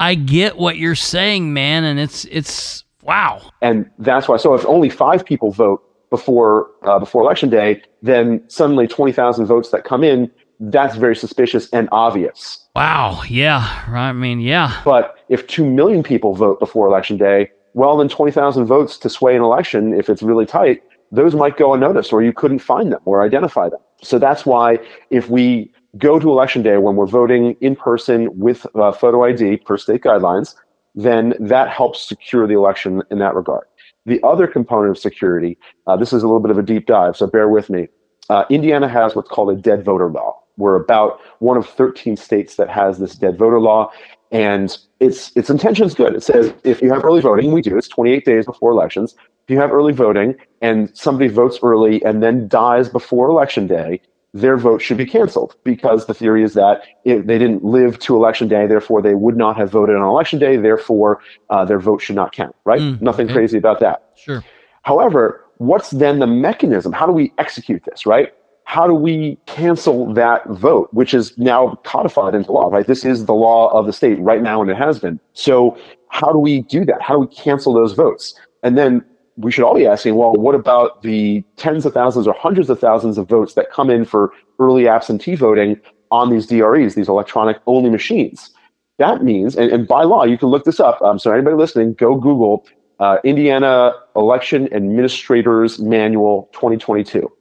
I get what you're saying, man, and it's, it's, wow. And that's why, so if only five people vote before, uh, before Election Day, then suddenly twenty thousand votes that come in, that's very suspicious and obvious. Wow, yeah, I mean, yeah. But if two million people vote before Election Day, well, then twenty thousand votes to sway an election, if it's really tight, those might go unnoticed, or you couldn't find them or identify them. So that's why if we go to Election Day when we're voting in person with uh, photo I D per state guidelines, then that helps secure the election in that regard. The other component of security, uh, this is a little bit of a deep dive, so bear with me. Uh, Indiana has what's called a dead voter law. We're about one of thirteen states that has this dead voter law, and its its intention is good. It says if you have early voting, we do, it's twenty-eight days before elections, if you have early voting and somebody votes early and then dies before Election Day, their vote should be canceled, because the theory is that if they didn't live to Election Day, therefore they would not have voted on Election Day, therefore uh, their vote should not count, right? Mm, Nothing okay. crazy about that. Sure. However, what's then the mechanism? How do we execute this, right? How do we cancel that vote, which is now codified into law, right? This is the law of the state right now, and it has been. So how do we do that? How do we cancel those votes? And then we should all be asking, well, what about the tens of thousands or hundreds of thousands of votes that come in for early absentee voting on these D R Es, these electronic-only machines? That means, and, and by law, you can look this up. Um, so anybody listening, go Google uh, Indiana Election Administrators Manual twenty twenty-two.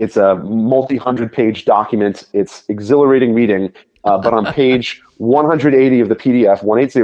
It's a multi-hundred-page document. It's exhilarating reading, uh, but on page one hundred eighty of the P D F, one eighty,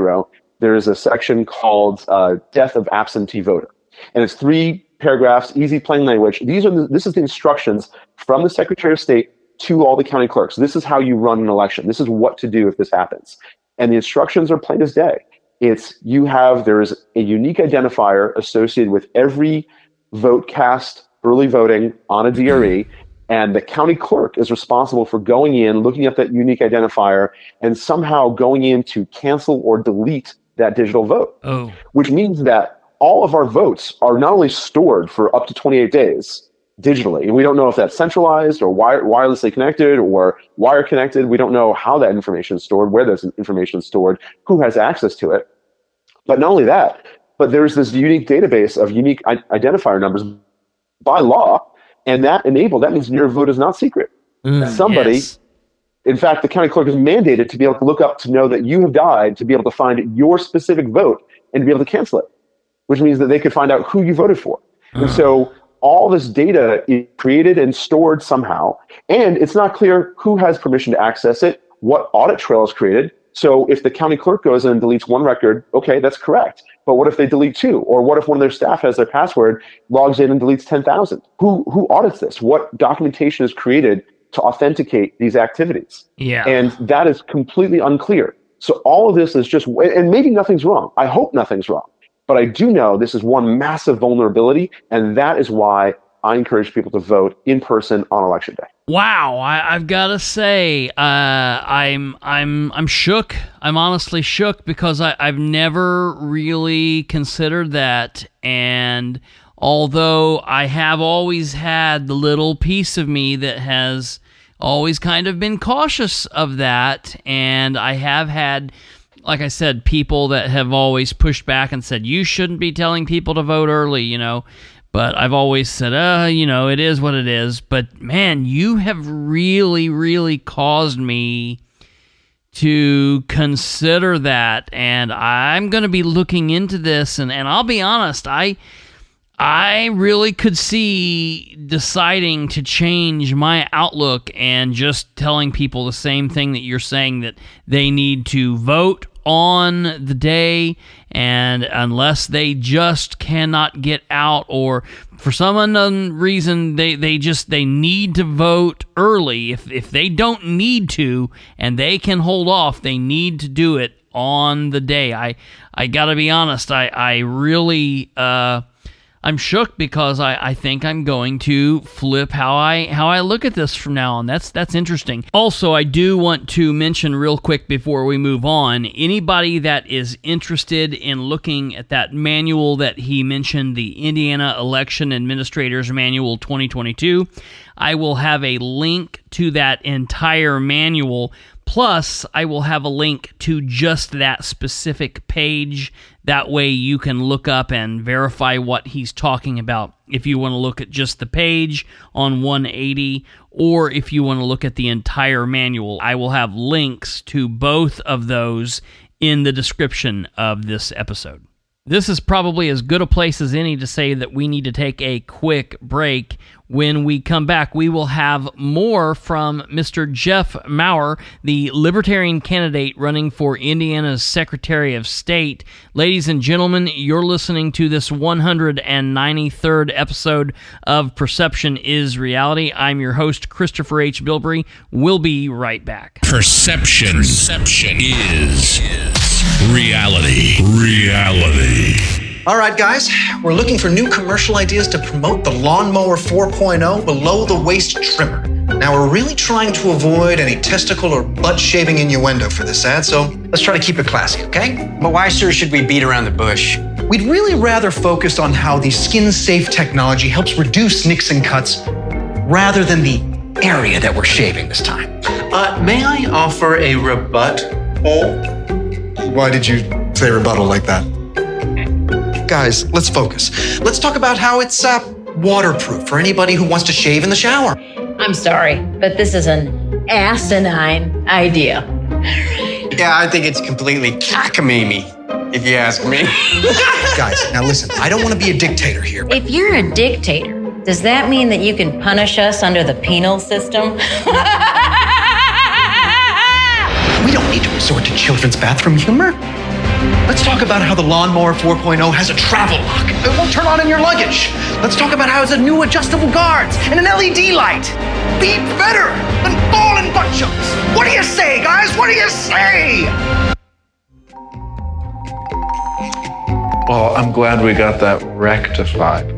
there is a section called uh, Death of Absentee Voter. And it's three paragraphs, easy plain language. These are the, this is the instructions from the Secretary of State to all the county clerks. This is how you run an election. This is what to do if this happens. And the instructions are plain as day. It's you have, there is a unique identifier associated with every vote cast early voting on a D R E, and the county clerk is responsible for going in, looking up that unique identifier, and somehow going in to cancel or delete that digital vote, oh. which means that all of our votes are not only stored for up to twenty-eight days, digitally. And we don't know if that's centralized or wire, wirelessly connected or wire connected. We don't know how that information is stored, where that information is stored, who has access to it. But not only that, but there's this unique database of unique identifier numbers by law, and that enabled, that means your vote is not secret. Mm, Somebody, yes. In fact, the county clerk is mandated to be able to look up to know that you have died, to be able to find your specific vote and to be able to cancel it, which means that they could find out who you voted for. Mm. And so all this data is created and stored somehow, and it's not clear who has permission to access it, what audit trail is created. So if the county clerk goes in and deletes one record, okay, that's correct. But what if they delete two? Or what if one of their staff has their password, logs in and deletes ten thousand? Who who audits this? What documentation is created to authenticate these activities? Yeah. And that is completely unclear. So all of this is just, and maybe nothing's wrong. I hope nothing's wrong. But I do know this is one massive vulnerability, and that is why I encourage people to vote in person on election day. Wow, I, I've got to say, uh, I'm I'm I'm shook. I'm honestly shook because I, I've never really considered that. And although I have always had the little piece of me that has always kind of been cautious of that, and I have had, like I said, people that have always pushed back and said, you shouldn't be telling people to vote early, you know. But I've always said, uh, you know, it is what it is. But, man, you have really, really caused me to consider that. And I'm going to be looking into this. And, and I'll be honest, I I really could see deciding to change my outlook and just telling people the same thing that you're saying, that they need to vote on the day, and unless they just cannot get out, or for some unknown reason they, they just they need to vote early. If if they don't need to and they can hold off, they need to do it on the day. I I gotta be honest, I, I really uh I'm shook because I, I think I'm going to flip how I how I look at this from now on. That's that's interesting. Also, I do want to mention real quick before we move on, anybody that is interested in looking at that manual that he mentioned, the Indiana Election Administrators Manual twenty twenty-two, I will have a link to that entire manual. Plus, I will have a link to just that specific page. That way you can look up and verify what he's talking about. If you want to look at just the page on one eighty, or if you want to look at the entire manual, I will have links to both of those in the description of this episode. This is probably as good a place as any to say that we need to take a quick break. When we come back, we will have more from Mister Jeff Maurer, the Libertarian candidate running for Indiana's Secretary of State. Ladies and gentlemen, you're listening to this one hundred ninety-third episode of Perception is Reality. I'm your host, Christopher H. Bilbrey. We'll be right back. Perception, Perception is, is reality. Reality. All right, guys, we're looking for new commercial ideas to promote the Lawnmower four point oh below-the-waist trimmer. Now, we're really trying to avoid any testicle or butt-shaving innuendo for this ad, so let's try to keep it classy, okay? But why, sir, should we beat around the bush? We'd really rather focus on how the skin-safe technology helps reduce nicks and cuts rather than the area that we're shaving this time. Uh, may I offer a rebuttal? Why did you say rebuttal like that? Guys, let's focus. Let's talk about how it's uh, waterproof for anybody who wants to shave in the shower. I'm sorry, but this is an asinine idea. Yeah, I think it's completely cockamamie, if you ask me. Guys, now listen, I don't want to be a dictator here. If you're a dictator, does that mean that you can punish us under the penal system? We don't need to resort to children's bathroom humor. Let's talk about how the Lawnmower four point oh has a travel lock. It won't turn on in your luggage. Let's talk about how it's a new adjustable guards and an L E D light. Be better than fallen butt chucks. What do you say, guys? What do you say? Well, I'm glad we got that rectified.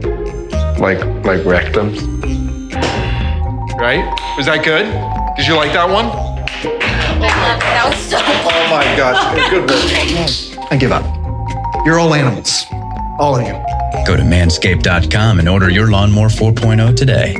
Like, like rectums. Right? Was that good? Did you like that one? Oh my gosh. That was so cool. Oh my gosh. Good work. I give up. You're all animals. All of you. Go to manscaped dot com and order your Lawnmower four point oh today.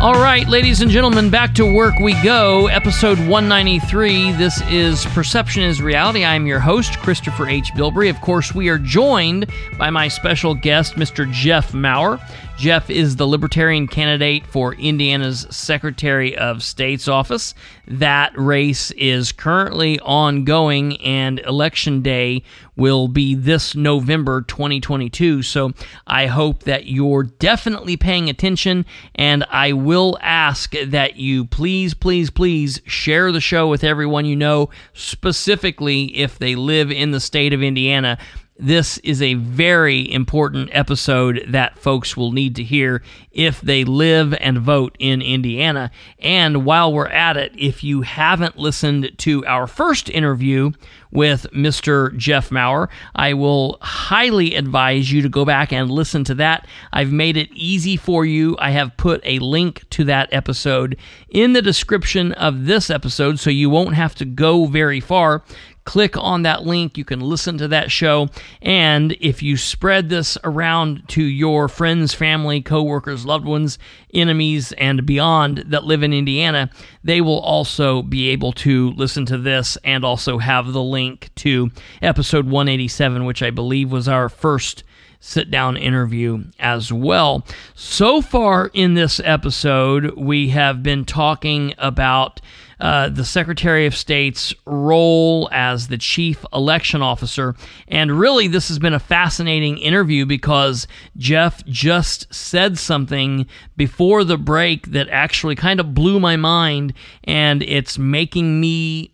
All right, ladies and gentlemen, back to work we go, episode one ninety-three. This is Perception is Reality. I am your host, Christopher H. Bilbrey. Of course, we are joined by my special guest, Mister Jeff Maurer. Jeff is the Libertarian candidate for Indiana's Secretary of State's office. That race is currently ongoing, and Election Day will be this November twenty twenty-two, so I hope that you're definitely paying attention, and I will ask that you please, please, please share the show with everyone you know, specifically if they live in the state of Indiana. This is a very important episode that folks will need to hear if they live and vote in Indiana. And while we're at it, if you haven't listened to our first interview with Mister Jeff Maurer, I will highly advise you to go back and listen to that. I've made it easy for you. I have put a link to that episode in the description of this episode, so you won't have to go very far. Click on that link. You can listen to that show. And if you spread this around to your friends, family, coworkers, loved ones, enemies, and beyond that live in Indiana, they will also be able to listen to this and also have the link to episode one eighty-seven, which I believe was our first sit-down interview as well. So far in this episode, we have been talking about uh, the Secretary of State's role as the Chief Election Officer, and really this has been a fascinating interview because Jeff just said something before the break that actually kind of blew my mind, and it's making me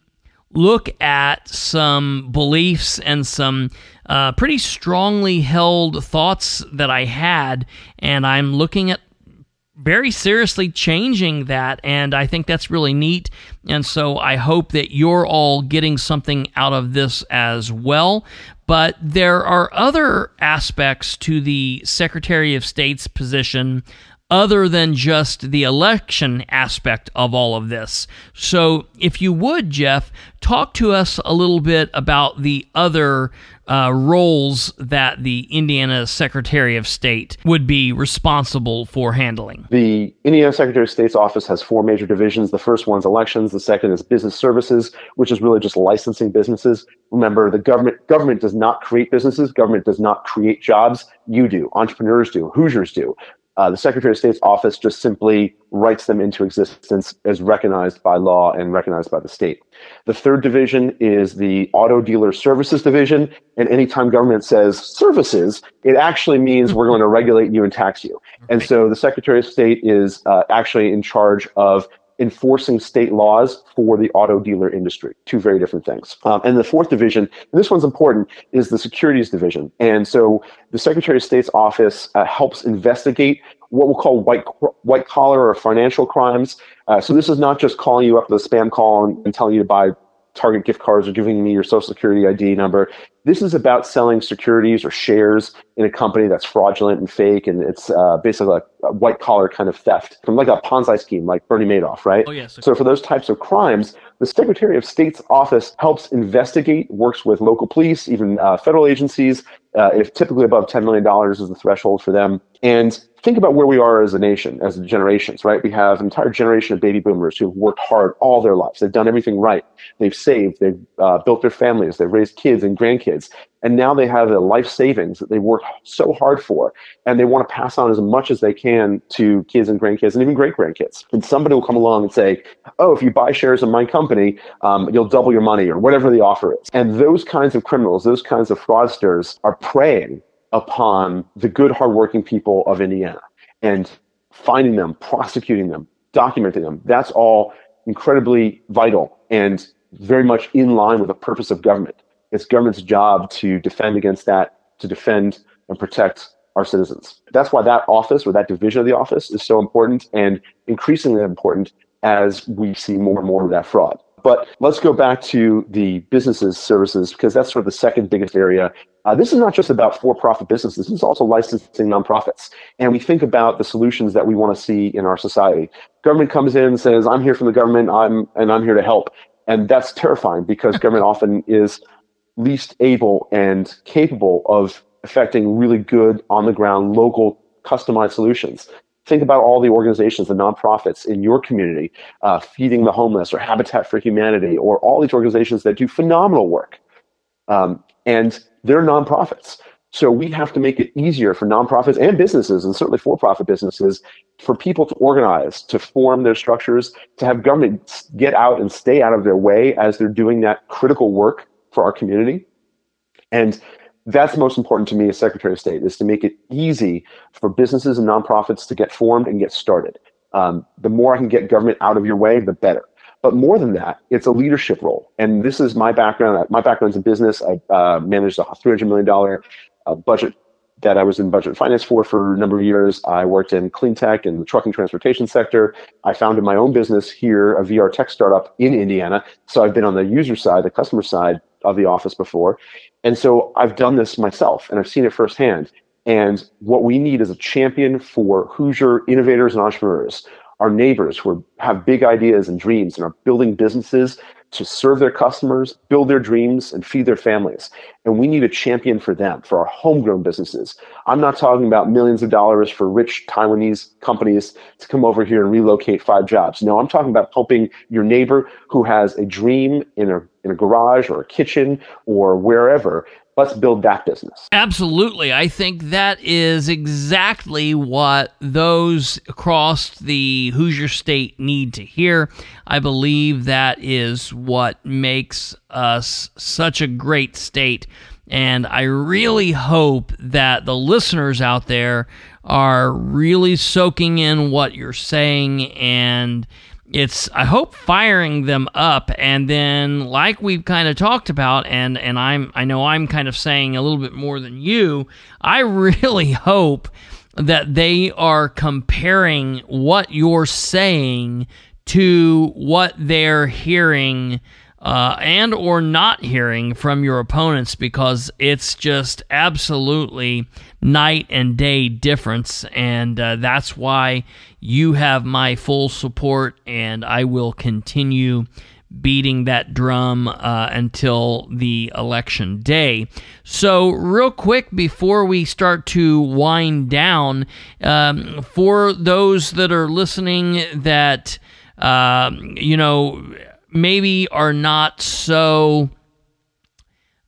look at some beliefs and some uh, pretty strongly held thoughts that I had, and I'm looking at very seriously changing that, and I think that's really neat, and so I hope that you're all getting something out of this as well. But there are other aspects to the Secretary of State's position other than just the election aspect of all of this. So if you would, Jeff, talk to us a little bit about the other uh, roles that the Indiana Secretary of State would be responsible for handling. The Indiana Secretary of State's office has four major divisions. The first one's elections. The second is business services, which is really just licensing businesses. Remember, the government government does not create businesses. Government does not create jobs. You do. Entrepreneurs do. Hoosiers do. Uh, the Secretary of State's office just simply writes them into existence as recognized by law and recognized by the state. The third division is the Auto Dealer Services Division, and anytime government says services, it actually means we're going to regulate you and tax you. And so the Secretary of State is uh, actually in charge of enforcing state laws for the auto dealer industry. Two very different things. Um, and the fourth division, and this one's important, is the Securities Division. And so the Secretary of State's office uh, helps investigate what we'll call white white collar or financial crimes. Uh, so this is not just calling you up with a spam call and, and telling you to buy Target gift cards or giving me your Social Security I D number. This is about selling securities or shares in a company that's fraudulent and fake, and it's uh, basically like a white-collar kind of theft from like a Ponzi scheme like Bernie Madoff, right? Oh, yes. So for those types of crimes, the Secretary of State's office helps investigate, works with local police, even uh, federal agencies, uh, if typically above ten million dollars is the threshold for them. And think about where we are as a nation, as generations, right? We have an entire generation of baby boomers who have worked hard all their lives. They've done everything right. They've saved. They've uh, built their families. They've raised kids and grandkids. And now they have a life savings that they worked so hard for, and they want to pass on as much as they can to kids and grandkids and even great-grandkids. And somebody will come along and say, oh, if you buy shares in my company, um, you'll double your money or whatever the offer is. And those kinds of criminals, those kinds of fraudsters are preying upon the good, hardworking people of Indiana, and finding them, prosecuting them, documenting them. That's all incredibly vital and very much in line with the purpose of government. It's government's job to defend against that, to defend and protect our citizens. That's why that office or that division of the office is so important and increasingly important as we see more and more of that fraud. But let's go back to the businesses services, because that's sort of the second biggest area. Uh, this is not just about for-profit businesses. This is also licensing nonprofits. And we think about the solutions that we want to see in our society. Government comes in and says, I'm here from the government, I'm and I'm here to help. And that's terrifying, because government often is least able and capable of affecting really good, on-the-ground, local, customized solutions. Think about all the organizations, the nonprofits in your community, uh, Feeding the Homeless or Habitat for Humanity, or all these organizations that do phenomenal work. Um, and they're nonprofits. So we have to make it easier for nonprofits and businesses, and certainly for-profit businesses, for people to organize, to form their structures, to have government get out and stay out of their way as they're doing that critical work for our community. And that's most important to me as Secretary of State, is to make it easy for businesses and nonprofits to get formed and get started. Um, the more I can get government out of your way, the better. But more than that, it's a leadership role. And this is my background. My background's in business. I uh, managed a three hundred million dollars uh, budget that I was in budget finance for for a number of years. I worked in clean tech and the trucking transportation sector. I founded my own business here, a V R tech startup in Indiana. So I've been on the user side, the customer side of the office before. And so I've done this myself, and I've seen it firsthand. And what we need is a champion for Hoosier innovators and entrepreneurs, our neighbors who are, have big ideas and dreams and are building businesses to serve their customers, build their dreams, and feed their families. And we need a champion for them, for our homegrown businesses. I'm not talking about millions of dollars for rich Taiwanese companies to come over here and relocate five jobs. No, I'm talking about helping your neighbor who has a dream in a in a garage or a kitchen or wherever. Let's build that business. Absolutely. I think that is exactly what those across the Hoosier state need to hear. I believe that is what makes us such a great state. And I really hope that the listeners out there are really soaking in what you're saying, and it's, I hope, firing them up. And then, like we've kind of talked about, and, and I'm I know I'm kind of saying a little bit more than you, I really hope that they are comparing what you're saying to what they're hearing uh, and or not hearing from your opponents, because it's just absolutely night and day difference. And uh, that's why you have my full support, and I will continue beating that drum uh, until the election day. So real quick, before we start to wind down, um, for those that are listening that, uh, you know, maybe are not so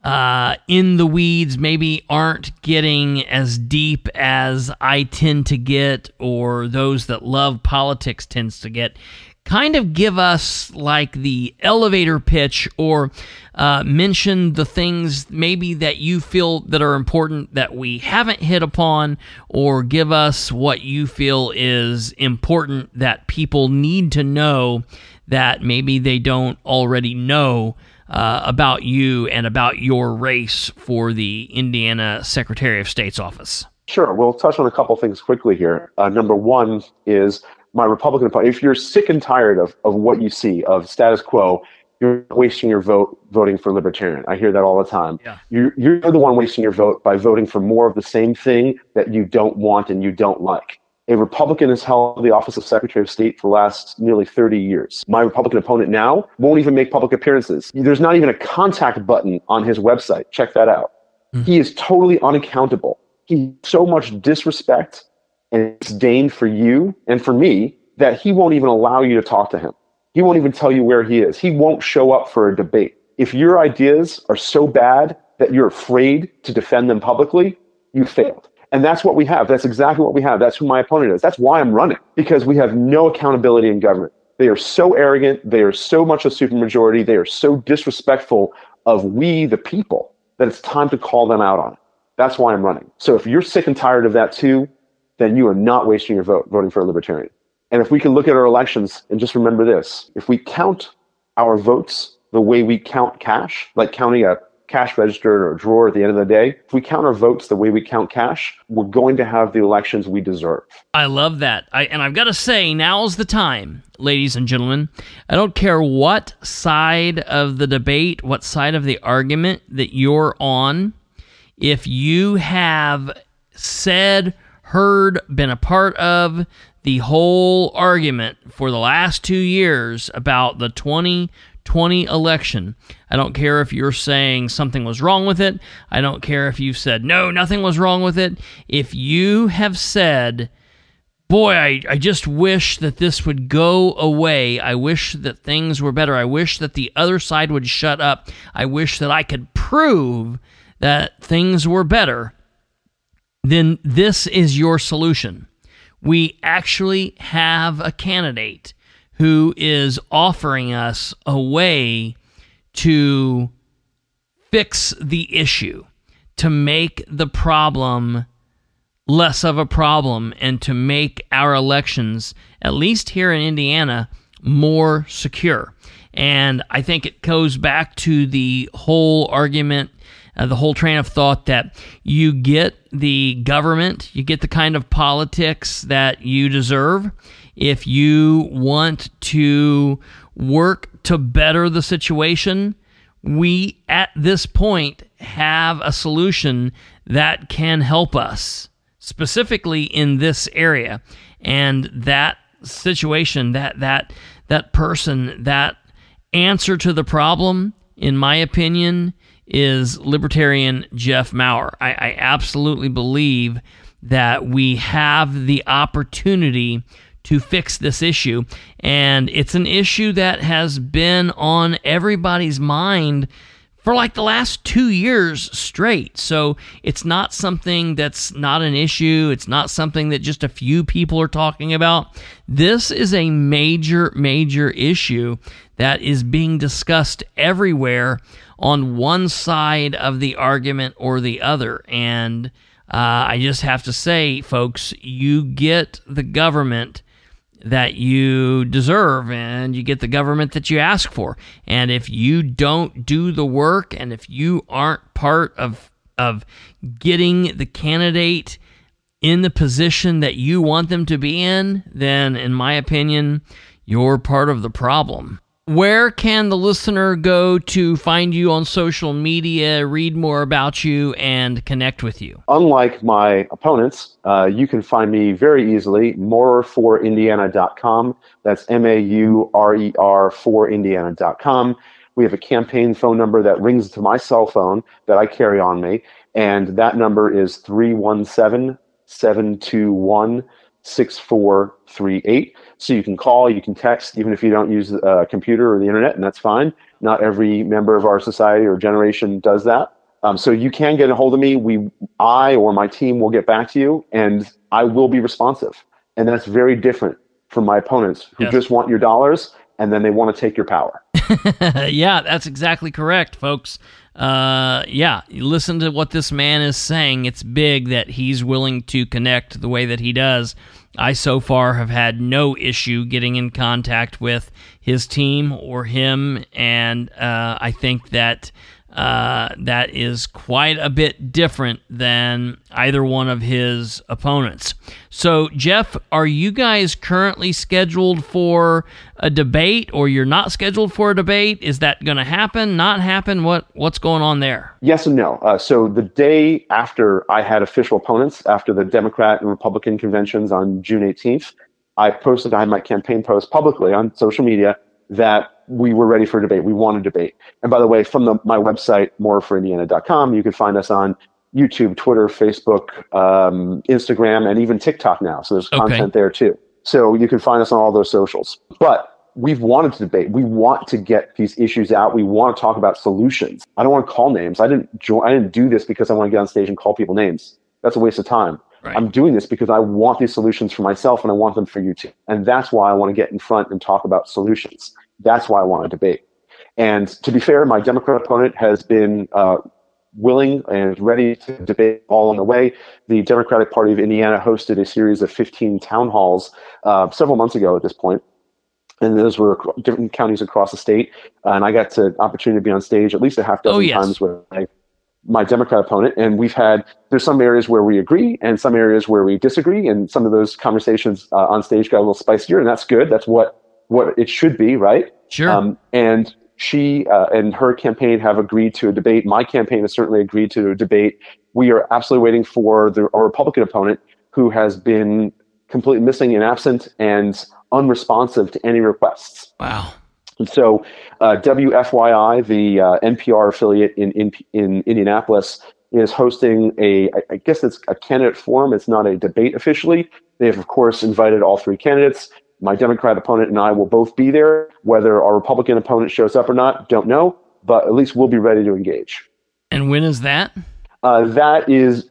Uh, in the weeds, maybe aren't getting as deep as I tend to get, or those that love politics tends to get, kind of give us like the elevator pitch, or uh, mention the things maybe that you feel that are important that we haven't hit upon, or give us what you feel is important that people need to know that maybe they don't already know Uh, about you and about your race for the Indiana Secretary of State's office. Sure. We'll touch on a couple things quickly here. Uh, number one is my Republican Party. If you're sick and tired of, of what you see, of status quo, you're wasting your vote voting for Libertarian. I hear that all the time. Yeah. You're, you're the one wasting your vote by voting for more of the same thing that you don't want and you don't like. A Republican has held the office of Secretary of State for the last nearly thirty years. My Republican opponent now won't even make public appearances. There's not even a contact button on his website. Check that out. Mm-hmm. He is totally unaccountable. He has so much disrespect and disdain for you and for me that he won't even allow you to talk to him. He won't even tell you where he is. He won't show up for a debate. If your ideas are so bad that you're afraid to defend them publicly, you failed. And that's what we have. That's exactly what we have. That's who my opponent is. That's why I'm running, because we have no accountability in government. They are so arrogant. They are so much a supermajority. They are so disrespectful of we, the people, that it's time to call them out on it. That's why I'm running. So if you're sick and tired of that too, then you are not wasting your vote voting for a Libertarian. And if we can look at our elections and just remember this, if we count our votes the way we count cash, like counting a cash register or drawer at the end of the day. If we count our votes the way we count cash, we're going to have the elections we deserve. I love that. I, and I've got to say, now's the time, ladies and gentlemen. I don't care what side of the debate, what side of the argument that you're on. If you have said, heard, been a part of the whole argument for the last two years about the twenty twenty election, I don't care if you're saying something was wrong with it. I don't care if you've said, no, nothing was wrong with it. If you have said, boy, I, I just wish that this would go away. I wish that things were better. I wish that the other side would shut up. I wish that I could prove that things were better. Then this is your solution. We actually have a candidate who is offering us a way to fix the issue, to make the problem less of a problem, and to make our elections, at least here in Indiana, more secure. And I think it goes back to the whole argument, uh, the whole train of thought that you get the government, you get the kind of politics that you deserve if you want to work to better the situation. We, at this point, have a solution that can help us, specifically in this area. And that situation, that that that person, that answer to the problem, in my opinion, is Libertarian Jeff Maurer. I, I absolutely believe that we have the opportunity to fix this issue. And it's an issue that has been on everybody's mind for like the last two years straight. So it's not something that's not an issue. It's not something that just a few people are talking about. This is a major, major issue that is being discussed everywhere on one side of the argument or the other. And uh, I just have to say, folks, you get the government that you deserve, and you get the government that you ask for. And if you don't do the work, and if you aren't part of of getting the candidate in the position that you want them to be in, then, in my opinion, you're part of the problem. Where can the listener go to find you on social media, read more about you, and connect with you? Unlike my opponents, uh, you can find me very easily, maurer for indiana dot com. That's M A U R E R for indiana dot com. We have a campaign phone number that rings to my cell phone that I carry on me, and that number is three one seven, seven two one, six four three eight. So you can call, you can text, even if you don't use a computer or the internet, and that's fine. Not every member of our society or generation does that. Um, so you can get a hold of me. We, I or my team will get back to you, and I will be responsive. And that's very different from my opponents who yes. just want your dollars, and then they want to take your power. Yeah, that's exactly correct, folks. Uh, yeah, listen to what this man is saying. It's big that he's willing to connect the way that he does. I so far have had no issue getting in contact with his team or him, and uh, I think that uh, that is quite a bit different than either one of his opponents. So, Jeff, are you guys currently scheduled for a debate, or you're not scheduled for a debate? Is that going to happen, not happen? What What's going on there? Yes and no. Uh, so the day after I had official opponents, after the Democrat and Republican conventions on June eighteenth, I posted, I had my campaign post publicly on social media that we were ready for a debate. We want a debate. And by the way, from the, my website, more for indiana dot com, you can find us on YouTube, Twitter, Facebook, um, Instagram, and even TikTok now. So there's okay. content there too. So you can find us on all those socials. But we've wanted to debate. We want to get these issues out. We want to talk about solutions. I don't want to call names. I didn't join, I didn't do this because I want to get on stage and call people names. That's a waste of time. Right. I'm doing this because I want these solutions for myself, and I want them for you too. And that's why I want to get in front and talk about solutions. That's why I want to debate. And to be fair, my Democrat opponent has been uh, willing and ready to debate all along the way. The Democratic Party of Indiana hosted a series of fifteen town halls uh, several months ago at this point, And those were different counties across the state. Uh, and I got the opportunity to be on stage at least a half dozen oh, yes. times with my, my Democrat opponent. And we've had, there's some areas where we agree and some areas where we disagree. And some of those conversations uh, on stage got a little spicier, and that's good. That's what, what it should be, right? Sure. Um, and she uh, and her campaign have agreed to a debate. My campaign has certainly agreed to a debate. We are absolutely waiting for the, our Republican opponent, who has been completely missing and absent and unresponsive to any requests. Wow. And so uh, W F Y I, the uh, N P R affiliate in, in in Indianapolis, is hosting a, I guess it's a candidate forum. It's not a debate officially. They've, of course, invited all three candidates. My Democrat opponent and I will both be there. Whether our Republican opponent shows up or not, don't know, but at least we'll be ready to engage. And when is that? Uh, that is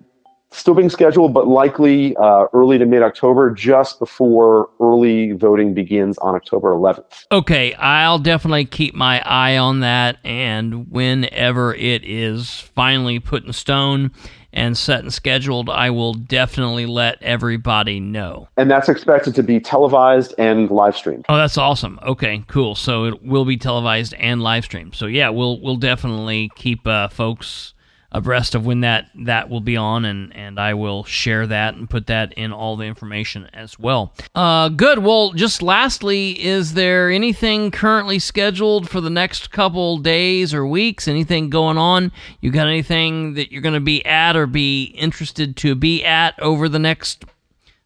still being scheduled, but likely uh, early to mid-October, just before early voting begins on October eleventh. Okay, I'll definitely keep my eye on that, and whenever it is finally put in stone and set and scheduled, I will definitely let everybody know. And that's expected to be televised and live streamed. Oh, that's awesome. Okay, cool. So it will be televised and live streamed. So yeah, we'll we'll definitely keep uh, folks abreast of when that, that will be on, and, and I will share that and put that in all the information as well. Uh, good. Well, just lastly, is there anything currently scheduled for the next couple days or weeks? Anything going on? You got anything that you're going to be at or be interested to be at over the next,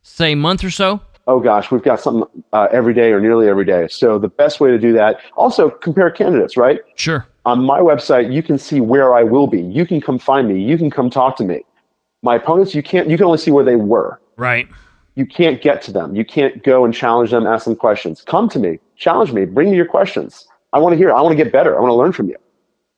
say, month or so? Oh, gosh, we've got something uh, every day or nearly every day. So the best way to do that, also compare candidates, right? Sure. On my website, you can see where I will be. You can come find me. You can come talk to me. My opponents, you can't. You can only see where they were. Right. You can't get to them. You can't go and challenge them, ask them questions. Come to me. Challenge me. Bring me your questions. I want to hear. I want to get better. I want to learn from you.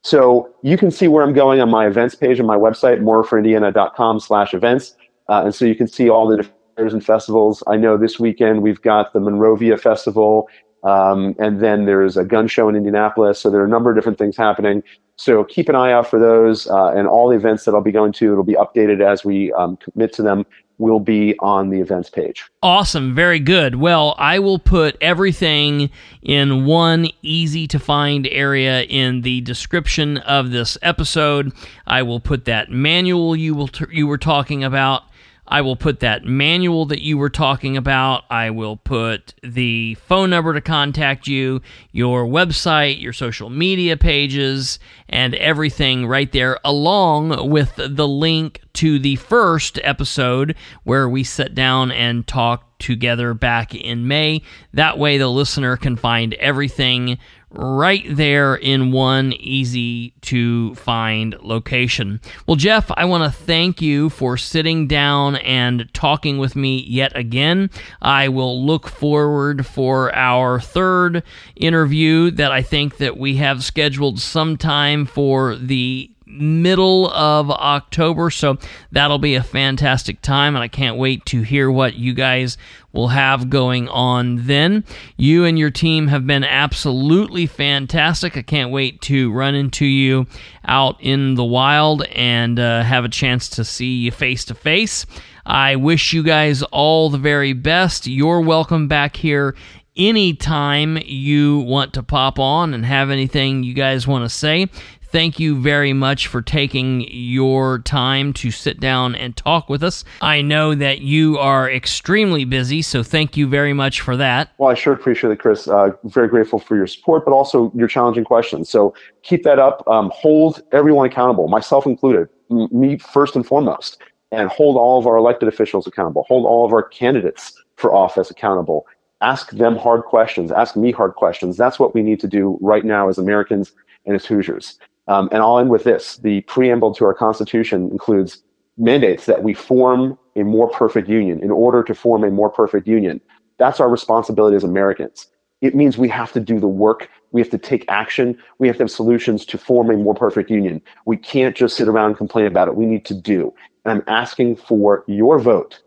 So you can see where I'm going on my events page on my website, more for indiana dot com slash events. Uh, and so you can see all the different and festivals. I know this weekend we've got the Monrovia Festival, um, and then there's a gun show in Indianapolis. So there are a number of different things happening. So keep an eye out for those uh, and all the events that I'll be going to. It'll be updated as we um, commit to them. Will be on the events page. Awesome. Very good. Well, I will put everything in one easy to find area in the description of this episode. I will put that manual you will t- you were talking about. I will put that manual that you were talking about. I will put the phone number to contact you, your website, your social media pages, and everything right there, along with the link to the first episode where we sit down and talk together back in May. That way the listener can find everything right there in one easy-to-find location. Well, Jeff, I want to thank you for sitting down and talking with me yet again. I will look forward for our third interview that I think that we have scheduled sometime for the middle of October, so that'll be a fantastic time, and I can't wait to hear what you guys will have going on then. You and your team have been absolutely fantastic. I can't wait to run into you out in the wild and uh, have a chance to see you face to face. I wish you guys all the very best. You're welcome back here anytime you want to pop on and have anything you guys want to say. Thank you very much for taking your time to sit down and talk with us. I know that you are extremely busy, so thank you very much for that. Well, I sure appreciate it, Chris. Uh, very grateful for your support, but also your challenging questions. So keep that up. Um, hold everyone accountable, myself included, m- me first and foremost, and hold all of our elected officials accountable. Hold all of our candidates for office accountable. Ask them hard questions. Ask me hard questions. That's what we need to do right now as Americans and as Hoosiers. Um, and I'll end with this. The preamble to our Constitution includes mandates that we form a more perfect union in order to form a more perfect union. That's our responsibility as Americans. It means we have to do the work. We have to take action. We have to have solutions to form a more perfect union. We can't just sit around and complain about it. We need to do. And I'm asking for your vote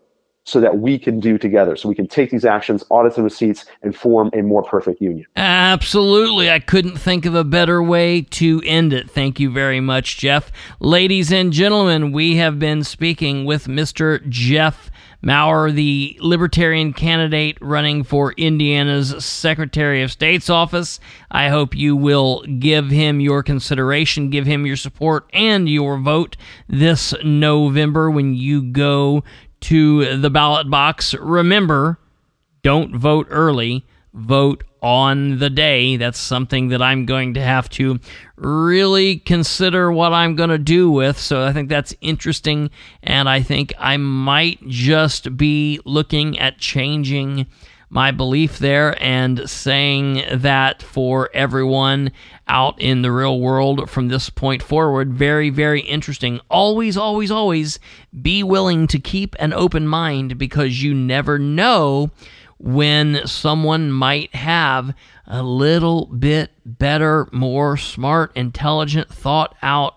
so that we can do together, so we can take these actions, audits and receipts, and form a more perfect union. Absolutely. I couldn't think of a better way to end it. Thank you very much, Jeff. Ladies and gentlemen, we have been speaking with Mister Jeff Maurer, the Libertarian candidate running for Indiana's Secretary of State's office. I hope you will give him your consideration, give him your support and your vote this November when you go to the ballot box. Remember, don't vote early, vote on the day. That's something that I'm going to have to really consider what I'm going to do with. So I think that's interesting, and I think I might just be looking at changing my belief there and saying that for everyone out in the real world from this point forward. Very, very interesting. Always, always, always be willing to keep an open mind, because you never know when someone might have a little bit better, more smart, intelligent, thought-out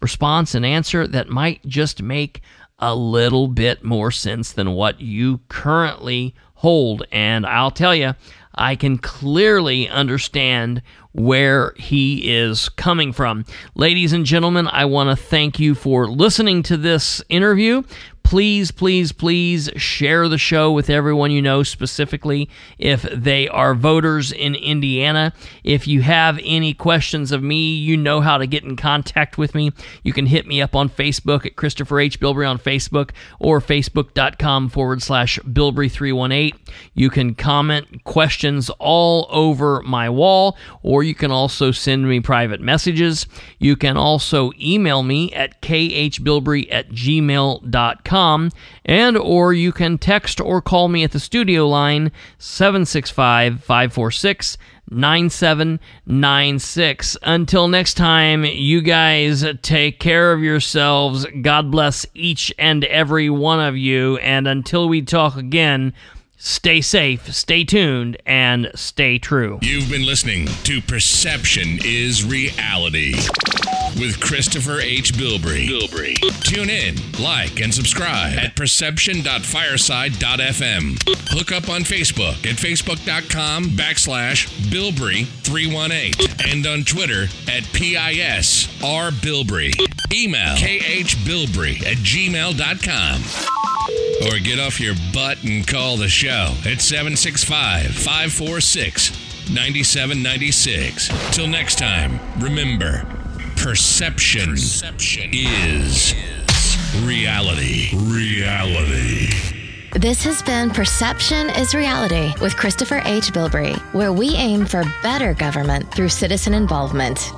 response and answer that might just make a little bit more sense than what you currently hold. And I'll tell you, I can clearly understand where he is coming from. Ladies and gentlemen, I want to thank you for listening to this interview. Please, please, please share the show with everyone you know, specifically if they are voters in Indiana. If you have any questions of me, you know how to get in contact with me. You can hit me up on Facebook at Christopher H. Bilbrey on Facebook, or facebook.com forward slash Bilbrey318. You can comment questions all over my wall, or you can also send me private messages. You can also email me at khbilbrey at gmail.com. And or you can text or call me at the studio line seven six five, five four six, nine seven nine six. Until next time, you guys take care of yourselves. God bless each and every one of you. And until we talk again, stay safe, stay tuned, and stay true. You've been listening to Perception is Reality with Christopher H. Bilbrey. Bilbrey. Tune in, like, and subscribe at perception dot fireside dot f m. Hook up on Facebook at facebook.com backslash Bilbrey318 and on Twitter at P I S R Bilbrey. Email khbilbrey at gmail.com. Or get off your butt and call the show at seven six five, five four six, nine seven nine six. Till next time, remember, perception, perception is, is reality. Reality. This has been Perception is Reality with Christopher H. Bilbrey, where we aim for better government through citizen involvement.